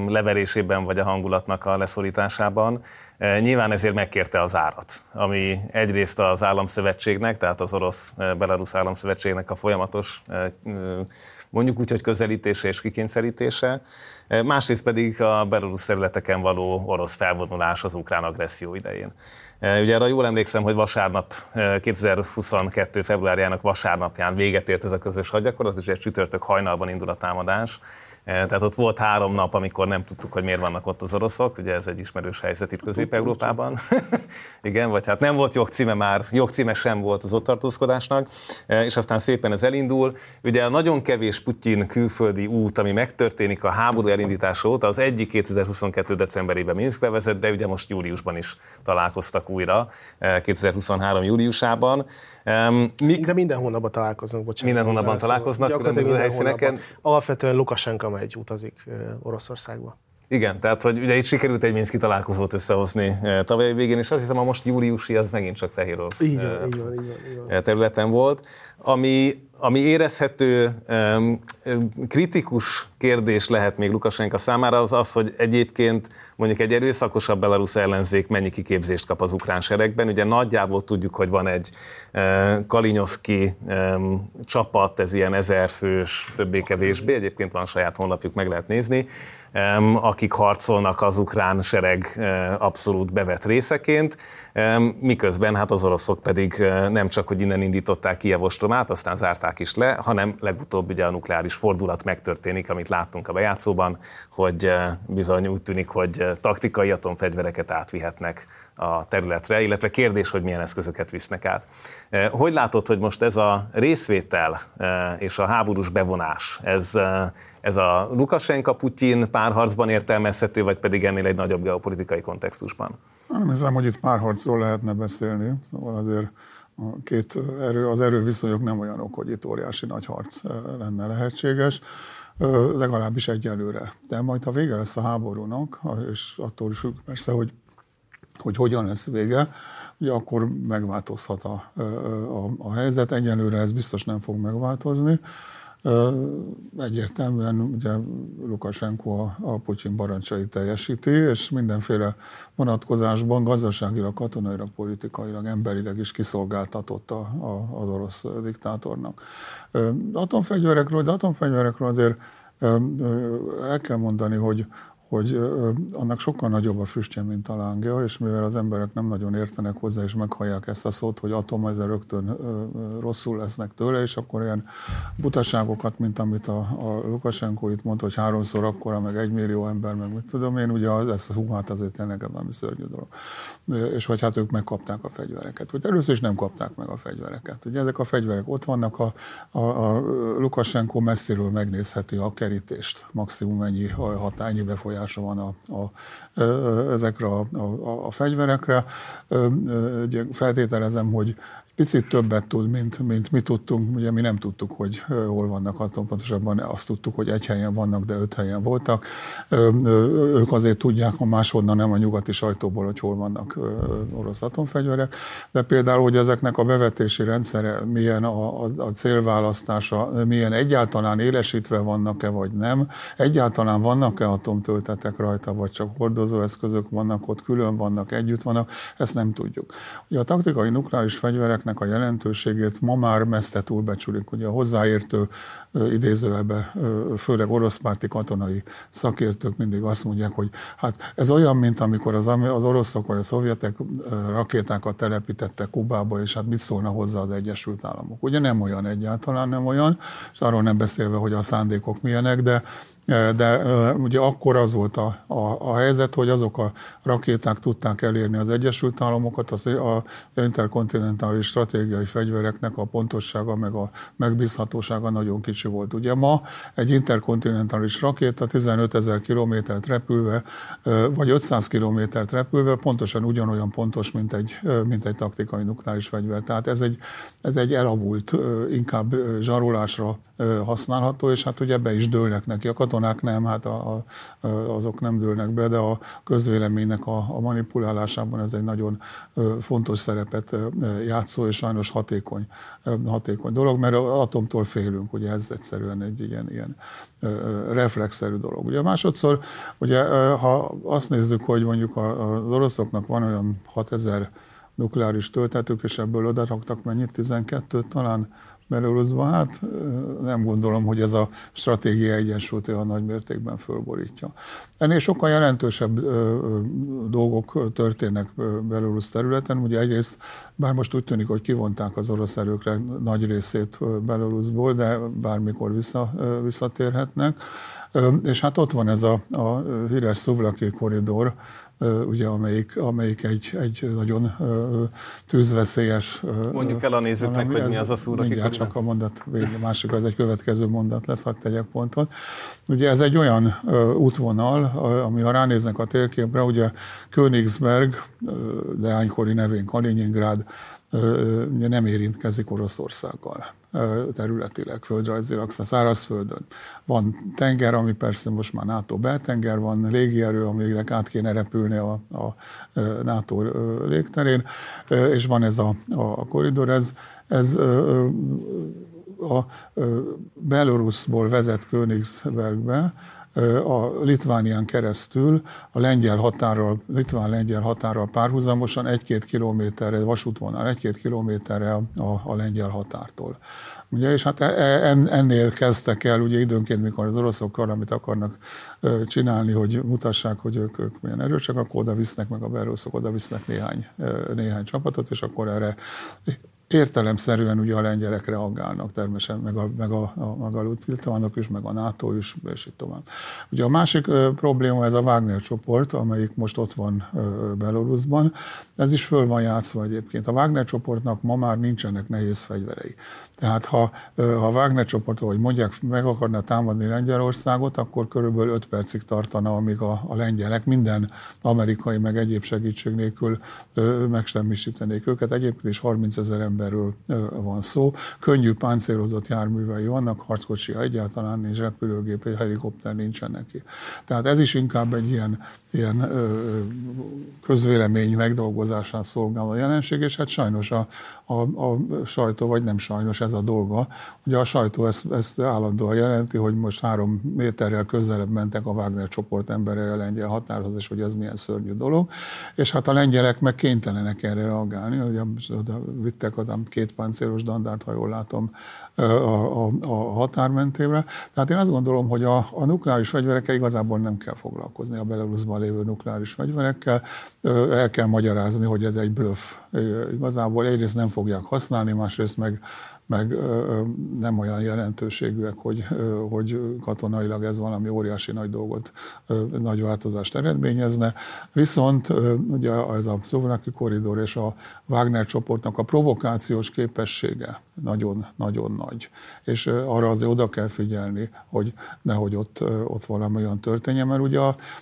leverésében, vagy a hangulatnak a leszorításában. Nyilván ezért megkérte az árat, ami egyrészt az államszövetségnek, tehát az orosz Belarusz Államszövetségének a folyamatos, mondjuk úgy, hogy közelítése és kikényszerítése, másrészt pedig a belarusz területeken való orosz felvonulás az ukrán agresszió idején. Ugye arra jól emlékszem, hogy vasárnap, 2022. februárjának vasárnapján véget ért ez a közös hadgyakorlat, és egy csütörtök hajnalban indul a támadás. Tehát ott volt 3 nap, amikor nem tudtuk, hogy miért vannak ott az oroszok, ugye ez egy ismerős helyzet itt Közép-Európában. Igen, vagy hát nem volt jogcíme már, jogcíme sem volt az ott tartózkodásnak, és aztán szépen ez elindul. Ugye a nagyon kevés Putyin külföldi út, ami megtörténik a háború elindítása óta, az egyik 2022. decemberében Minszkbe vezet, de ugye most júliusban is találkoztak újra, 2023. júliusában. De minden hónapban találkoznak, Minden hónapban találkoznak, különböző helyszíneken. Alapvetően Lukasenka megy, utazik Oroszországba. Igen, tehát hogy ugye itt sikerült egy Minszki találkozót összehozni tavalyi végén, és azt hiszem, a most júliusi az megint csak fehérorosz területen volt. Ami érezhető kritikus kérdés lehet még Lukasenka számára, az az, hogy egyébként mondjuk egy erőszakosabb belarusz ellenzék mennyi kiképzést kap az ukrán seregben. Ugye nagyjából tudjuk, hogy van egy Kalinyoszki csapat, ez ilyen 1000 fős, többé-kevésbé, egyébként van saját honlapjuk, meg lehet nézni, akik harcolnak az ukrán sereg abszolút bevett részeként, miközben hát az oroszok pedig nem csak, hogy innen indították Kijev ostromát, aztán zárták is le, hanem legutóbb ugye a nukleáris fordulat megtörténik, amit láttunk a bejátszóban, hogy bizony úgy tűnik, hogy taktikai atomfegyvereket átvihetnek a területre, illetve kérdés, hogy milyen eszközöket visznek át. Hogy látod, hogy most ez a részvétel és a háborús bevonás, ez a Lukasenka-Putyin párharcban értelmezhető, vagy pedig ennél egy nagyobb geopolitikai kontextusban? Nem hiszem, hogy itt párharcról lehetne beszélni, szóval azért a két erő, az erőviszonyok nem olyanok, hogy itt óriási nagy harc lenne lehetséges, legalábbis egyelőre. De majd ha vége lesz a háborúnak, és attól is függ persze, hogy hogyan lesz vége, ugye akkor megváltozhat a helyzet. Egyelőre ez biztos nem fog megváltozni. Egyértelműen ugye Lukasenko a Putyin parancsait teljesíti, és mindenféle vonatkozásban gazdaságilag, katonailag, politikailag, emberileg is kiszolgáltatott az orosz diktátornak. De atomfegyverekről azért el kell mondani, hogy annak sokkal nagyobb a füstje, mint a lángja, és mivel az emberek nem nagyon értenek hozzá, és meghallják ezt a szót, hogy atom, ezzel rögtön rosszul lesznek tőle, és akkor ilyen butaságokat, mint amit a Lukasenko itt mondta, hogy 3-szor akkora, meg 1 millió ember, meg mit tudom én, ugye hát azért tényleg valami szörnyű dolog. És vagy hát ők megkapták a fegyvereket. Vagy először is nem kapták meg a fegyvereket. Ugye ezek a fegyverek ott vannak, a Lukasenko messziről megnézheti a kerítést, maximum ennyi hatányi befolyás van ezekre a fegyverekre. Feltételezem, hogy picit többet tud, mint mi tudtunk. Ugye mi nem tudtuk, hogy hol vannak atom, pontosabban azt tudtuk, hogy 1 helyen vannak, de 5 helyen voltak. Ők azért tudják, ha máshonnan nem a nyugati sajtóból, hogy hol vannak orosz atomfegyverek. De például, hogy ezeknek a bevetési rendszere, milyen a célválasztása, milyen egyáltalán élesítve vannak-e, vagy nem. Egyáltalán vannak-e atomtöltetek rajta, vagy csak hordozóeszközök vannak, ott külön vannak, együtt vannak, ezt nem tudjuk. Ugye a taktikai nukleáris fegyvereknek a jelentőségét ma már messze túlbecsülik. Ugye a hozzáértő idézőjelbe, főleg oroszpárti katonai szakértők mindig azt mondják, hogy hát ez olyan, mint amikor az oroszok vagy a szovjetek rakétákat telepítettek Kubába, és hát mit szólna hozzá az Egyesült Államok. Ugye nem olyan, egyáltalán nem olyan, és arról nem beszélve, hogy a szándékok milyenek, de ugye akkor az volt a helyzet, hogy azok a rakéták tudták elérni az Egyesült Államokat, az interkontinentális stratégiai fegyvereknek a pontossága meg a megbízhatósága nagyon kicsi volt. Ugye ma egy interkontinentális rakéta 15 000 kilométert repülve, vagy 500 kilométert repülve pontosan ugyanolyan pontos, mint egy taktikai nukleáris fegyver. Tehát ez egy elavult, inkább zsarolásra használható, és hát ugye be is dőlnek neki a katonák, nem, hát azok nem dőlnek be, de a közvéleménynek a manipulálásában ez egy nagyon fontos szerepet játszó, és sajnos hatékony dolog, mert az atomtól félünk, ugye ez egyszerűen egy ilyen reflexzerű dolog. Ugye másodszor, ugye ha azt nézzük, hogy mondjuk az oroszoknak van olyan 6000 nukleáris töltetők, és ebből odaraktak mennyit, 12 talán Belaruszba. Hát nem gondolom, hogy ez a stratégia egyensúlyt olyan nagy mértékben fölborítja. Ennél sokkal jelentősebb dolgok történnek Belarusz területen. Ugye egyrészt, bár most úgy tűnik, hogy kivonták az orosz erőkre nagy részét Belaruszból, de bármikor visszatérhetnek. És hát ott van ez a híres Szuvalki korridor, ugye, amelyik egy nagyon tűzveszélyes... Mondjuk el a nézőknek, hogy mi az a Szúraki mindjárt korridor. Csak a mondat végén, másik az egy következő mondat lesz, hadd tegyek pontot. Ugye ez egy olyan útvonal, ami ha ránéznek a térképre, ugye Königsberg, leánykori nevén Kaliningrád, ugye nem érintkezik Oroszországgal területileg, földrajzilag, szárazföldön. Van tenger, ami persze most már NATO beltenger, van légierő, aminek át kéne repülni a NATO légterén, és van ez a korridor, ez a Belarusból vezet Königsbergbe, a Litvánián keresztül a litván-lengyel határral párhuzamosan 1-2 kilométerre, vasútvonal 1-2 kilométerre a lengyel határtól. Ugye, és hát ennél kezdtek el, ugye időnként, mikor az oroszokkal, amit akarnak csinálni, hogy mutassák, hogy ők milyen erősek, akkor oda visznek meg a beloruszok, oda visznek néhány csapatot, és akkor erre értelemszerűen ugye a lengyelek reagálnak, természetesen meg a litvánok is, meg a NATO is, és így tovább. Ugye a másik probléma ez a Wagner csoport, amelyik most ott van Belaruszban. Ez is föl van játszva egyébként. A Wagner csoportnak ma már nincsenek nehéz fegyverei. Tehát ha a Wagner csoport, ahogy mondják, meg akarna támadni Lengyelországot, akkor körülbelül 5 percig tartana, amíg a lengyelek minden amerikai meg egyéb segítség nélkül megsemmisítenék őket. Egyébként is 30 000 emberről van szó. Könnyű páncélozott járművei vannak, harckocsia egyáltalán nincs, repülőgép, egy helikopter nincsen neki. Tehát ez is inkább egy ilyen közvélemény megdolgozásán szolgáló jelenség, és hát sajnos a sajtó, vagy nem sajnos ez a dolga. Ugye a sajtó ezt állandóan jelenti, hogy most 3 méterrel közelebb mentek a Wagner csoport emberei a lengyel határhoz, és hogy ez milyen szörnyű dolog. És hát a lengyelek meg kénytelenek erre reagálni, ugye vittek adám 2 páncélos dandárt, ha jól látom, a határmentévre. Tehát én azt gondolom, hogy a nukleáris fegyverekkel igazából nem kell foglalkozni, a Belaruszban lévő nukleáris fegyverekkel. El kell magyarázni, hogy ez egy blöff. Igazából egyrészt nem fogják használni, másrészt meg nem olyan jelentőségűek, hogy katonailag ez valami óriási nagy dolgot, nagy változást eredményezne. Viszont ugye ez a Szovaki korridor és a Wagner csoportnak a provokációs képessége nagyon-nagyon nagy. És arra azért oda kell figyelni, hogy nehogy ott valami olyan történjen, mert ugye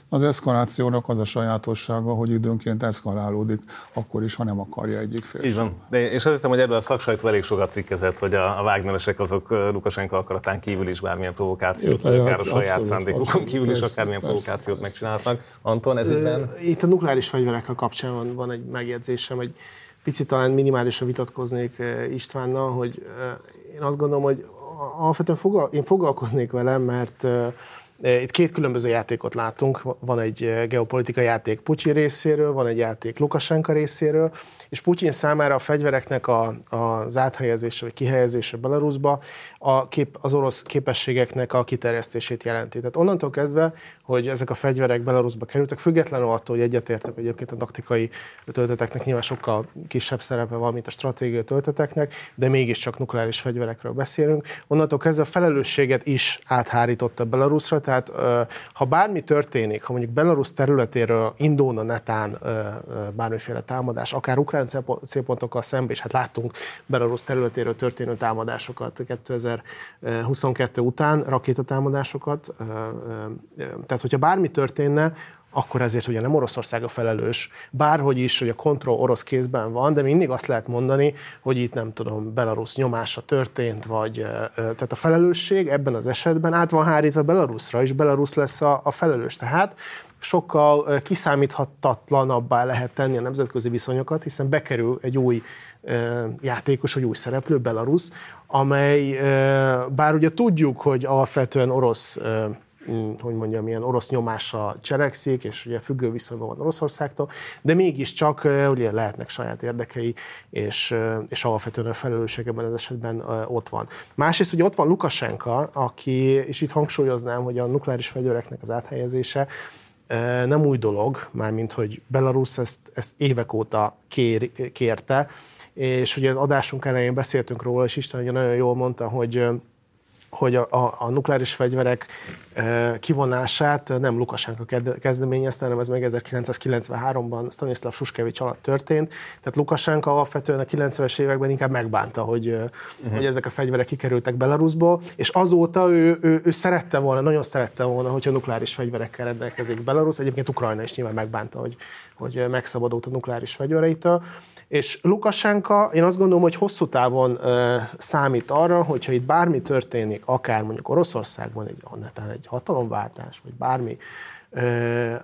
az eszkalációnak az a sajátossága, hogy időnként eszkalálódik, akkor is, ha nem akarja egyik fél. Így van. De és azt hiszem, hogy ebből a szaksajtó elég sokat cikkezett, hogy a Wagneresek azok Lukasenka akaratán kívül is bármilyen provokációt, akár a saját szándékokon kívül is akármilyen provokációt megcsinálnak. Anton, ez ittben? Itt a nukleáris fegyverekkel kapcsán van egy megjegyzésem, hogy picit talán minimálisan vitatkoznék Istvánnal, hogy én azt gondolom, hogy alapvetően én foglalkoznék vele, mert itt 2 különböző játékot látunk, van egy geopolitikai játék Putyin részéről, van egy játék Lukasenka részéről, és Putyin számára a fegyvereknek az áthelyezése vagy kihelyezése Belarusba az orosz képességeknek a kiterjesztését jelenti. Tehát onnantól kezdve, hogy ezek a fegyverek Belarusba kerültek, függetlenül attól, hogy egyetértek egyébként a taktikai tölteteknek nyilván sokkal kisebb szerepe van, mint a stratégiai tölteteknek, de mégiscsak nukleáris fegyverekről beszélünk. Onnantól kezdve a felelősséget is áthárította Belarusra. Tehát ha bármi történik, ha mondjuk Belarusz területéről indulna netán bármiféle támadás, akár ukrán célpontokkal szemben, és hát láttunk Belarusz területéről történő támadásokat 2022 után, rakétatámadásokat, tehát hogyha bármi történne, akkor ezért ugye nem Oroszország a felelős, bárhogy is, hogy a kontroll orosz kézben van, de mindig azt lehet mondani, hogy itt nem tudom, Belarusz nyomása történt, vagy tehát a felelősség ebben az esetben át van hárítva Belarusra, és Belarusz lesz a felelős. Tehát sokkal kiszámíthatatlanabbá lehet tenni a nemzetközi viszonyokat, hiszen bekerül egy új játékos, egy új szereplő, Belarusz, amely, bár ugye tudjuk, hogy alapvetően orosz hogy mondjam, ilyen orosz nyomással cselekszik, és ugye függő viszonyban van Oroszországtól, de mégiscsak ugye lehetnek saját érdekei, és alapvetően a felelősség ebben az esetben ott van. Másrészt ugye ott van Lukasenka, aki, és itt hangsúlyoznám, hogy a nukleáris fegyvereknek az áthelyezése nem új dolog, mármint hogy Belarusz ezt évek óta kérte, és ugye az adásunk elején beszéltünk róla, és István ugye nagyon jól mondta, hogy a nukleáris fegyverek kivonását nem Lukasenka kezdeményezte, hanem ez meg 1993-ban Stanislav Suskevics alatt történt. Tehát Lukasenka alapvetően a 90-es években inkább megbánta, hogy ezek a fegyverek kikerültek Belaruszból, és azóta ő szerette volna, nagyon szerette volna, hogyha nukleáris fegyverekkel rendelkezik Belarusz. Egyébként Ukrajna is nyilván megbánta, hogy megszabadult a nukleáris fegyvereitől. És Lukasenka, én azt gondolom, hogy hosszú távon számít arra, hogyha itt bármi történik, akár mondjuk Oroszországban, egy hatalomváltás, vagy bármi,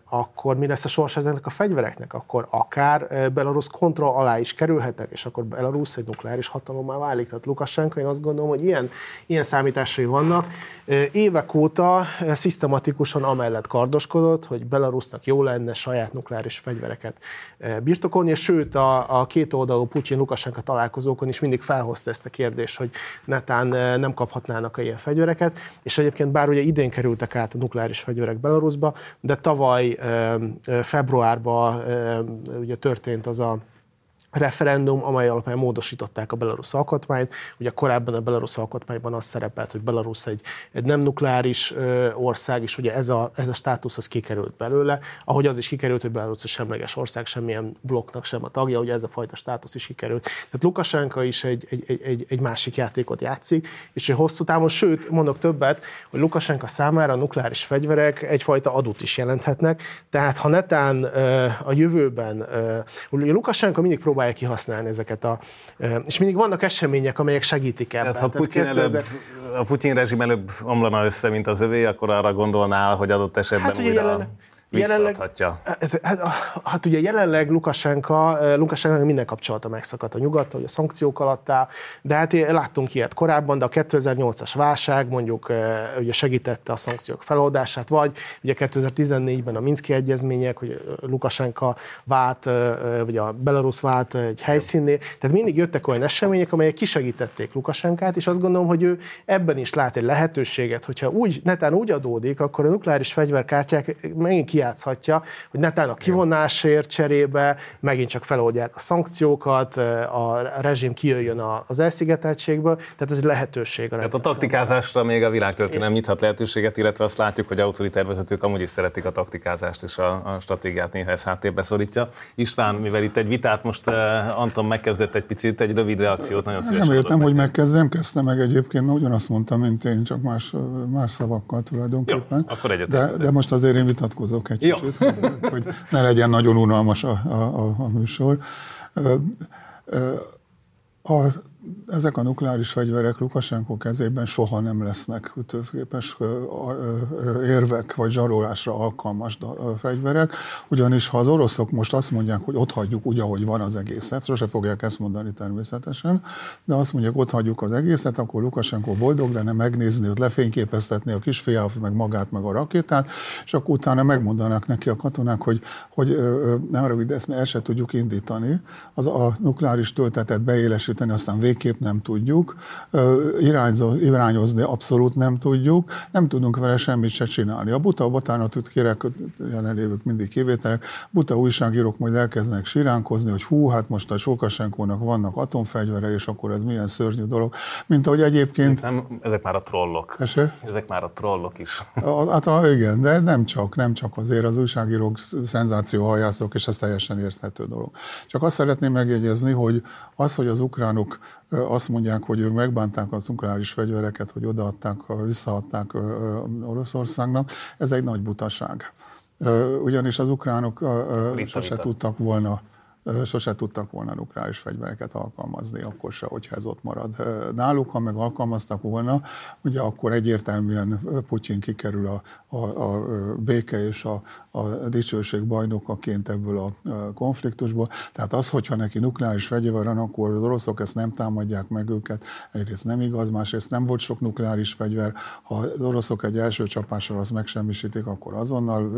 akkor mi lesz a sorsa ezeknek a fegyvereknek? Akkor akár Belarusz kontroll alá is kerülhetnek, és akkor Belarusz egy nukleáris hatalommá válik. Tehát Lukasenka, én azt gondolom, hogy ilyen számításai vannak. Évek óta szisztematikusan amellett kardoskodott, hogy Belarusznak jó lenne saját nukleáris fegyvereket birtokolni, és sőt a kétoldalú Putyin-Lukasenka találkozókon is mindig felhozta ezt a kérdést, hogy netán nem kaphatnának ilyen fegyvereket, és egyébként bár ugye idén kerültek át a nukleáris fegyverek Belaruszba, de tavaly februárban ugye történt az a referendum, amely alapján módosították a belarusz alkotmányt. Ugye korábban a belarusz alkotmányban az szerepelt, hogy Belarusz egy nem nukleáris ország, és ugye ez a státusz az kikerült belőle, ahogy az is kikerült, hogy Belarusz semleges ország, semmilyen blokknak sem a tagja, ugye ez a fajta státusz is kikerült. Tehát Lukasenka is egy másik játékot játszik, és egy hosszú távon, sőt, mondok többet, hogy Lukasenka számára a nukleáris fegyverek egyfajta adót is jelenthetnek, tehát ha netán a jövőben, Lukasenka mindig próbál kihasználni ezeket és mindig vannak események, amelyek segítik ebben. Tehát, ha a Putyin rezsim előbb omlana össze, mint az övé, akkor arra gondolnál, hogy adott esetben hát, újra visszaadhatja. Hát ugye jelenleg Lukasenka minden kapcsolata megszakadt a nyugattal, a szankciók alatt áll, de hát láttunk ilyet korábban, de a 2008-as válság mondjuk ugye segítette a szankciók feloldását, vagy ugye 2014-ben a Minszki egyezmények, hogy Lukasenka vált, vagy a Belarusz vált egy helyszínné, tehát mindig jöttek olyan események, amelyek kisegítették Lukasenkát, és azt gondolom, hogy ő ebben is lát egy lehetőséget, hogyha netán úgy adódik, akkor a nukleáris fegyverkártyák megint kijátszhatja, hogy netán a kivonásért cserébe megint csak feloldják a szankciókat, a rezsim kijöjjön az elszigeteltségből, tehát ez egy lehetőség. Tehát a taktikázásra még a világtörténelem nyithat lehetőséget, illetve azt látjuk, hogy autoritár vezetők amúgy is szeretik a taktikázást és a stratégiát, néha ez háttérbe szorítja. István, mivel itt egy vitát most Anton megkezdett egy picit, egy rövid reakciót nagyon szívesen. Nem értem, hogy kezdtem meg egyébként, mert ugyanazt mondtam, mint én, csak más szavakkal tulajdonképpen. Jó, akkor de most azért én vitatkozom egy kicsit, hogy ne legyen nagyon unalmas a műsor. Ezek a nukleáris fegyverek Lukasenko kezében soha nem lesznek ütőképes érvek vagy zsarolásra alkalmas fegyverek, ugyanis ha az oroszok most azt mondják, hogy ott hagyjuk úgy, ahogy van az egészet, sose fogják ezt mondani természetesen, de azt mondják, ott hagyjuk az egészet, akkor Lukasenko boldog lenne megnézni, hogy lefényképeztetni a kisfiát, meg magát, meg a rakétát, és akkor utána megmondanak neki a katonák, hogy nem rövid, ezt mi el se tudjuk indítani, a nukleáris töltetet beélesíteni, aztán végképp nem tudjuk, irányozni abszolút nem tudjuk, nem tudunk vele semmit se csinálni. A buta botánatűt kérek, jelenlévők mindig kivételek, buta újságírók majd elkezdenek siránkozni, hogy hú, hát most a Lukasenkónak vannak atomfegyvere, és akkor ez milyen szörnyű dolog, mint ahogy egyébként... Ezek már a trollok. Ezek már a trollok is. Igen, de nem csak azért az újságírók, szenzációhajászok, és ez teljesen érthető dolog. Csak azt szeretném megjegyezni, hogy az ukránok azt mondják, hogy ők megbánták a nukleáris fegyvereket, hogy odaadták, visszaadták Oroszországnak, ez egy nagy butaság. Ugyanis az ukránok sose tudtak volna sose tudtak volna nukleáris fegyvereket alkalmazni, akkor se, hogyha ez ott marad náluk, ha meg alkalmaztak volna, ugye akkor egyértelműen Putyin kikerül a béke és a dicsőség bajnokaként ebből a konfliktusból. Tehát az, hogyha neki nukleáris fegyver van, akkor az oroszok ezt nem támadják meg őket, egyrészt nem igaz, másrészt nem volt sok nukleáris fegyver, ha az oroszok egy első csapással azt megsemmisítik, akkor azonnal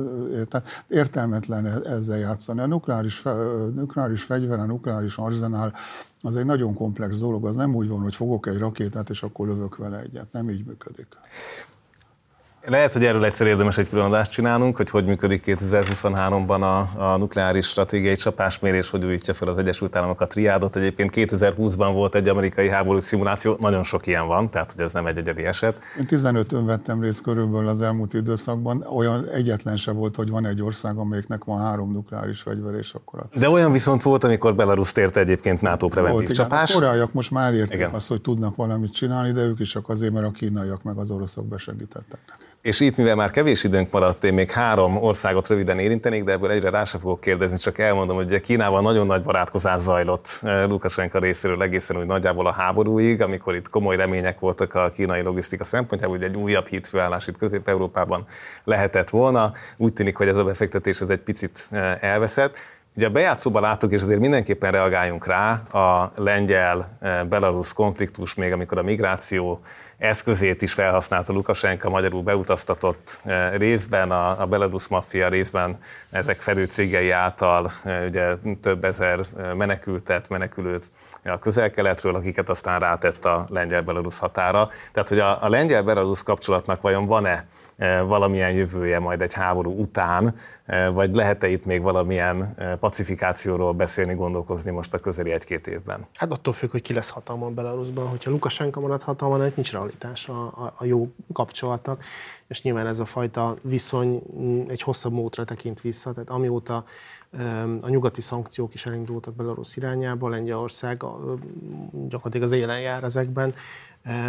értelmetlen ezzel játszani. A nukleáris fegyver, a nukleáris arzenál az egy nagyon komplex dolog, az nem úgy van, hogy fogok egy rakétát, és akkor lövök vele egyet. Nem így működik. Lehet, hogy erről egyszer érdemes egy külön adást csinálnunk, hogy működik 2023-ban a nukleáris stratégiai csapásmérés, hogy újítja fel az Egyesült Államok a triádot. Egyébként 2020-ban volt egy amerikai háború szimuláció, nagyon sok ilyen van, tehát hogy ez nem egy egyedi eset. Én 15-ön vettem részt körülbelül az elmúlt időszakban, olyan egyetlen se volt, hogy van egy ország, amelyiknek van 3 nukleáris fegyver, és akkor... De olyan viszont volt, amikor Belaruszt érte egyébként NATO preventív csapás. A koreaiak most már értik azt, hogy tudnak valamit csinálni, de ők is csak azért, mert a kínaiak meg az oroszok besegítettek. És itt, mivel már kevés időnk maradt, én még 3 országot röviden érintenék, de ebből egyre rá sem fogok kérdezni, csak elmondom, hogy Kínával nagyon nagy barátkozás zajlott Lukasenka részéről egészen úgy nagyjából a háborúig, amikor itt komoly remények voltak a kínai logisztika szempontjából, hogy egy újabb hídfőállás itt Közép-Európában lehetett volna. Úgy tűnik, hogy ez a befektetés ez egy picit elveszett. Ugye a bejátszóban láttuk, és azért mindenképpen reagáljunk rá, a lengyel-belarusz konfliktus, még amikor a migráció eszközét is felhasználta Lukasenka, magyarul beutaztatott részben, a belarusz maffia részben ezek fedőcégei által ugye több ezer menekülőt a közel-keletről, akiket aztán rátett a lengyel-belarusz határa. Tehát, hogy a lengyel-belarusz kapcsolatnak vajon van-e valamilyen jövője majd egy háború után, vagy lehet-e itt még valamilyen pacifikációról beszélni, gondolkozni most a közeli 1-2 évben? Hát attól függ, hogy ki lesz hatalma Belarusban. Hogyha Lukasenka marad hatalma, nincs realitás a jó kapcsolatnak, és nyilván ez a fajta viszony egy hosszabb módra tekint vissza, tehát amióta a nyugati szankciók is elindultak Belarusz irányába, Lengyelország gyakorlatilag az élen jár ezekben,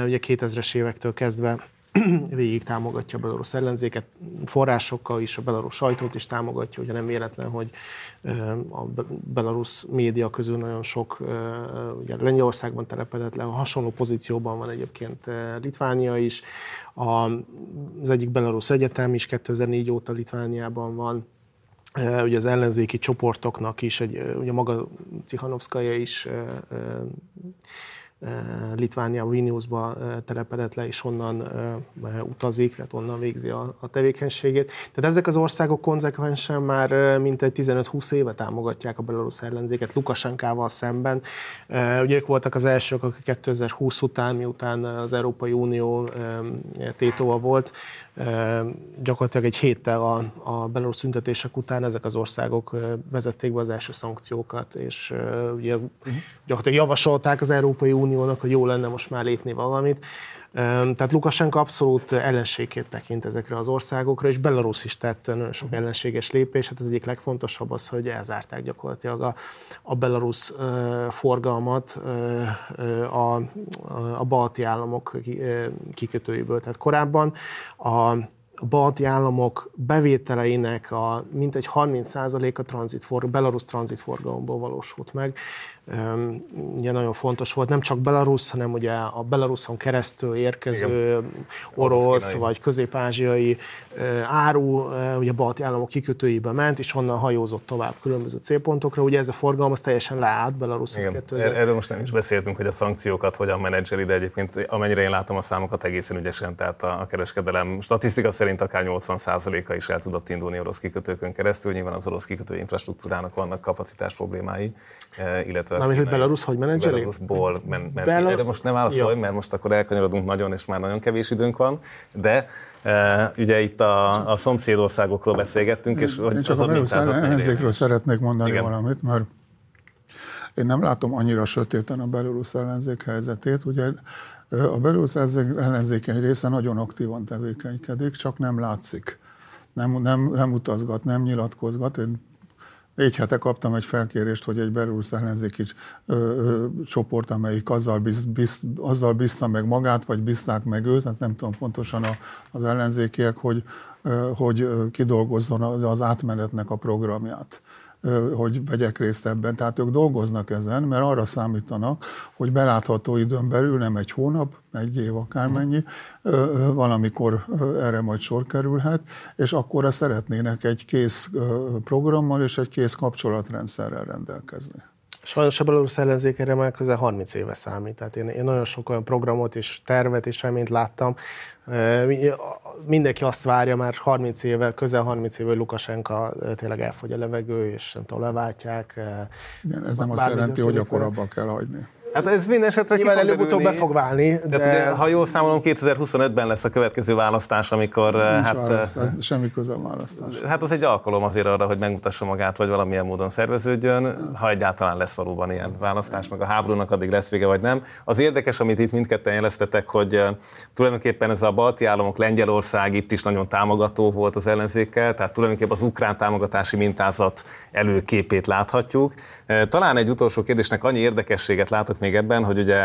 ugye 2000-es évektől kezdve végig támogatja a belarusz ellenzéket, forrásokkal is, a belarusz sajtót is támogatja, ugye nem véletlen, hogy a belarusz média közül nagyon sok, ugye Lengyelországban telepedett le, hasonló pozícióban van egyébként Litvánia is, az egyik belarusz egyetem is 2004 óta Litvániában van, ugye az ellenzéki csoportoknak is, ugye maga Cihanovskaja is Litvániában, Vilniusba telepedett le, és onnan utazik, tehát onnan végzi a tevékenységét. Tehát ezek az országok konzekvensen már mintegy 15-20 éve támogatják a belarusz ellenzéket Lukasenkával szemben. Ugye ők voltak az elsők, akik 2020 után, miután az Európai Unió tétova volt, gyakorlatilag egy héttel a belarusz tüntetések után ezek az országok vezették be az első szankciókat, és ugye gyakorlatilag javasolták az Európai Uniónak, hogy jó lenne most már lépni valamit. Tehát Lukasenka abszolút ellenségét tekint ezekre az országokra, és Belarusz is tett nagyon sok ellenséges lépés. Hát az egyik legfontosabb az, hogy elzárták gyakorlatilag a belarusz forgalmat a balti államok kikötőiből. Tehát korábban a balti államok bevételeinek a mintegy 30%-a belarusz tranzitforgalomból valósult meg. Ugye nagyon fontos volt nem csak Belarusz, hanem ugye a Belaruszon keresztül érkező orosz vagy közép-ázsiai áru, ugye balti államok kikötőibe ment, és onnan hajózott tovább különböző célpontokra. Ugye ez a forgalom az teljesen leállt Belaruszhoz. Erről most nem is beszéltünk, hogy a szankciókat hogyan menedzseli, de egyébként amennyire én látom a számokat egészen ügyesen, tehát a kereskedelem statisztika szerint akár 80%-a is el tudott indulni orosz kikötőkön keresztül. Nyilván az orosz kikötői infrastruktúrának vannak kapacitás problémái, illetve mármint, hogy Belarusz hogy menedzseli? Belarusból ment. Erre most nem válaszolj, mert most akkor elkanyarodunk nagyon, és már nagyon kevés időnk van, de ugye itt a szomszédországokról beszélgettünk, és én csak a belarusz ellenzékről szeretnék mondani valamit, mert én nem látom annyira sötéten a belarusz ellenzék helyzetét, ugye a belarusz ellenzék egy része nagyon aktívan tevékenykedik, csak nem látszik, nem utazgat, nem nyilatkozgat. Én 4 hete kaptam egy felkérést, hogy egy belarusz ellenzéki csoport, amelyik azzal bízta meg magát, vagy bízták meg őt, hát nem tudom pontosan az ellenzékiek, hogy kidolgozzon az átmenetnek a programját. hogy vegyek részt ebben. Tehát ők dolgoznak ezen, mert arra számítanak, hogy belátható időn belül, nem egy hónap, egy év akármennyi, valamikor erre majd sor kerülhet, és akkorra szeretnének egy kész programmal és egy kész kapcsolatrendszerrel rendelkezni. Sajnos a belarusz ellenzék erre már közel 30 éve számít, tehát én nagyon sok olyan programot és tervet és reményt láttam. Mindenki azt várja már 30 éve, közel 30 éve, hogy Lukasenka tényleg elfogy a levegő, és nem tudom, leváltják. Igen, ez nem azt jelenti, hogy akkor abban kell hagyni. Hát ez minden esetre nyilván előbb-utóbb be fog válni. De... Ugye, ha jól számolom, 2025-ben lesz a következő választás, amikor... semmi köze a választás. Hát az egy alkalom azért arra, hogy megmutassa magát, vagy valamilyen módon szerveződjön, ha egyáltalán lesz valóban ilyen választás, meg a háborúnak addig lesz vége, vagy nem. Az érdekes, amit itt mindketten jeleztetek, hogy tulajdonképpen ez a balti államok, Lengyelország itt is nagyon támogató volt az ellenzékkel, tehát tulajdonképpen az ukrán támogatási mintázat előképét láthatjuk. Talán egy utolsó kérdésnek annyi érdekességet látok még ebben, hogy ugye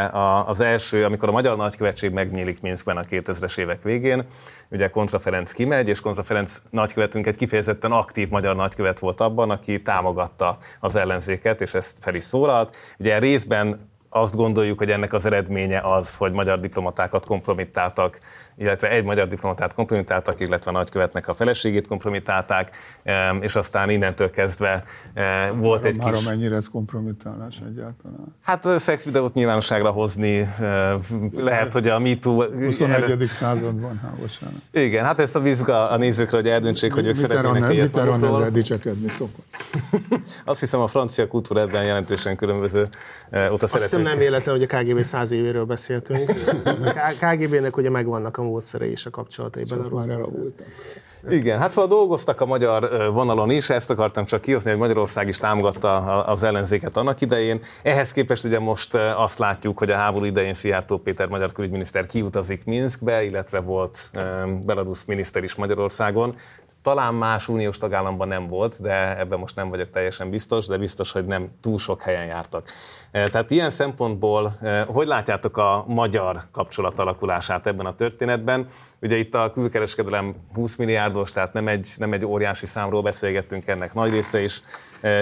az első, amikor a Magyar Nagykövetség megnyílik Minszkben a 2000-es évek végén, ugye Kontra Ferenc kimegy, és Kontra Ferenc nagykövetünk egy kifejezetten aktív magyar nagykövet volt abban, aki támogatta az ellenzéket, és ezt fel is szólalt. Ugye részben azt gondoljuk, hogy ennek az eredménye az, hogy magyar diplomatákat kompromittáltak, illetve egy magyar diplomatát kompromittáltak, illetve a nagykövetnek a feleségét kompromittálták, és aztán innentől kezdve volt egy kis... Mennyire ez kompromittálás egyáltalán? Hát szexvideót nyilvánosságra hozni, lehet, hogy a MeToo... 21. Előtt... században, hát bocsánat. Igen, hát ezt a bízunk a nézőkre, hogy eldöntsék, hogy ők szeretnének ilyet magukról. Mitterrand ezzel dicsekedni szokott. Azt hiszem, a francia kultúra ebben jelentősen különböző. Nem véletlen, hogy a KGB 100 évéről beszéltünk. A KGB-nek ugye megvannak a módszerei és a kapcsolatai Belaruszban. Igen, hát szóval dolgoztak a magyar vonalon is, ezt akartam csak kihozni, hogy Magyarország is támogatta az ellenzéket annak idején. Ehhez képest ugye most azt látjuk, hogy a háború idején Szijjártó Péter magyar külügyminiszter kiutazik Minszkbe, illetve volt belarusz miniszter is Magyarországon. Talán más uniós tagállamban nem volt, de ebben most nem vagyok teljesen biztos, de biztos, hogy nem túl sok helyen jártak. Tehát ilyen szempontból, hogy látjátok a magyar kapcsolat alakulását ebben a történetben? Ugye itt a külkereskedelem 20 milliárdos, tehát nem egy óriási számról beszélgettünk, ennek nagy része is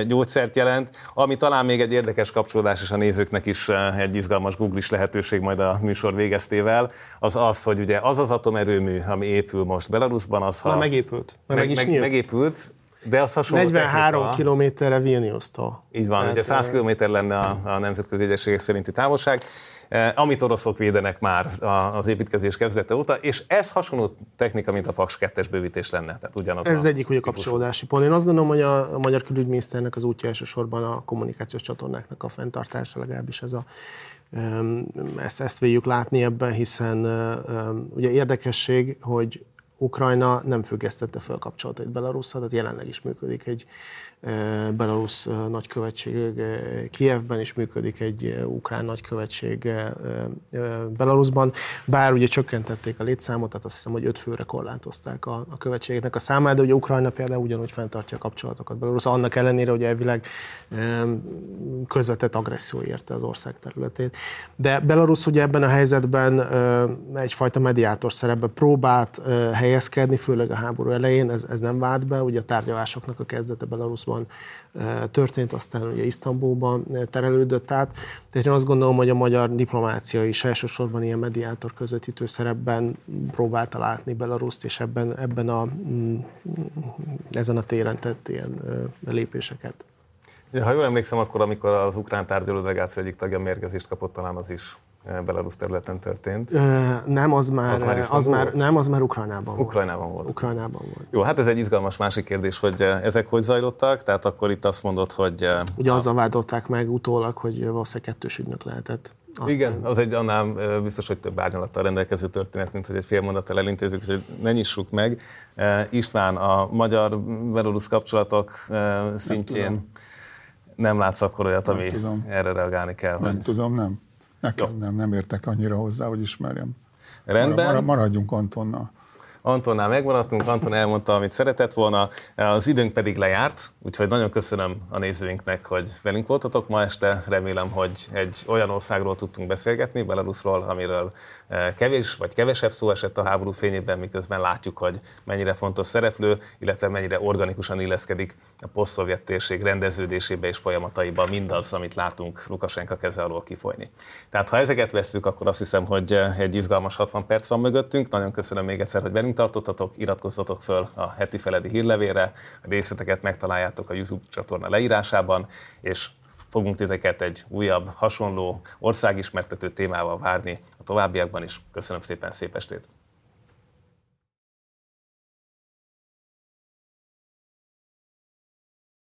gyógyszert jelent, ami talán még egy érdekes kapcsolódás, és a nézőknek is egy izgalmas googlis lehetőség majd a műsor végeztével, az az, hogy ugye az az atomerőmű, ami épül most Belaruszban, az ha... Megépült. De az 43 kilométerre Vilniustól. Így van, tehát ugye 100 kilométer lenne a nemzetközi egyességek szerinti távolság, amit oroszok védenek már az építkezés kezdete óta, és ez hasonló technika, mint a Paks 2-es bővítés lenne. Tehát ugyanaz ez egyik ugye kapcsolódási pont. Én azt gondolom, hogy a magyar külügyminiszternek az útja elsősorban a kommunikációs csatornáknak a fenntartása, legalábbis ez a... Ezt véljük látni ebben, hiszen ugye érdekesség, hogy Ukrajna nem függesztette fel kapcsolatait Belarusszal, tehát jelenleg is működik egy belarusz nagykövetség Kijevben, is működik egy ukrán nagykövetség Belaruszban, bár ugye csökkentették a létszámot, tehát azt hiszem, hogy 5 főre korlátozták a követségeknek a számát, de ugye Ukrajna például ugyanúgy fenntartja a kapcsolatokat Belarusszal, annak ellenére, hogy elvileg közvetett agresszió érte az ország területét. De Belarusz ugye ebben a helyzetben egyfajta mediátor szerepbe próbált helyezkedni, főleg a háború elején, ez nem vált be, ugye a tárgyalásoknak a kezdete Belaruszban történt, aztán ugye Isztambulban terelődött át. Tehát én azt gondolom, hogy a magyar diplomácia is elsősorban ilyen mediátor közvetítő szerepben próbálta látni Belaruszt, és ezen a téren tett ilyen lépéseket. Ha jól emlékszem, akkor amikor az ukrán tárgyaló delegáció egyik tagja mérgezést kapott, talán az is Belarusz területen történt. Nem, az már Ukrajnában volt. Ukrajnában volt. Jó, hát ez egy izgalmas másik kérdés, hogy ezek hogy zajlottak, tehát akkor itt azt mondod, hogy... Ugye azzal vádolták meg utólag, hogy valószínűleg kettős ügynök lehetett. Aztán... Igen, az egy annál biztos, hogy több árnyalattal rendelkező történet, mint hogy egy fél mondattal elintézzük, hogy ne nyissuk meg. István, a magyar-belorusz kapcsolatok szintjén nem látsz akkor olyat, nem ami tudom. Erre reagálni kell. Nem tudom. Nekem nem értek annyira hozzá, hogy ismerjem. Rendben. Maradjunk Antonnal. Antonnál megmaradtunk, Anton elmondta, amit szeretett volna, az időnk pedig lejárt, úgyhogy nagyon köszönöm a nézőinknek, hogy velünk voltatok ma este. Remélem, hogy egy olyan országról tudtunk beszélgetni, Belaruszról, amiről kevés vagy kevesebb szó esett a háború fényében, miközben látjuk, hogy mennyire fontos szereplő, illetve mennyire organikusan illeszkedik a posztszovjet térség rendeződésébe és folyamataiba mindaz, amit látunk Lukasenka keze alól kifolyni. Tehát ha ezeket vesszük, akkor azt hiszem, hogy egy izgalmas 60 perc van mögöttünk. Nagyon köszönöm még egyszer, hogy velünk tartottatok, iratkozzatok föl a Heti Feledy hírlevére, a részleteket megtaláljátok a YouTube csatorna leírásában, és fogunk titeket egy újabb, hasonló országismertető témával várni a továbbiakban is. Köszönöm szépen, szép estét!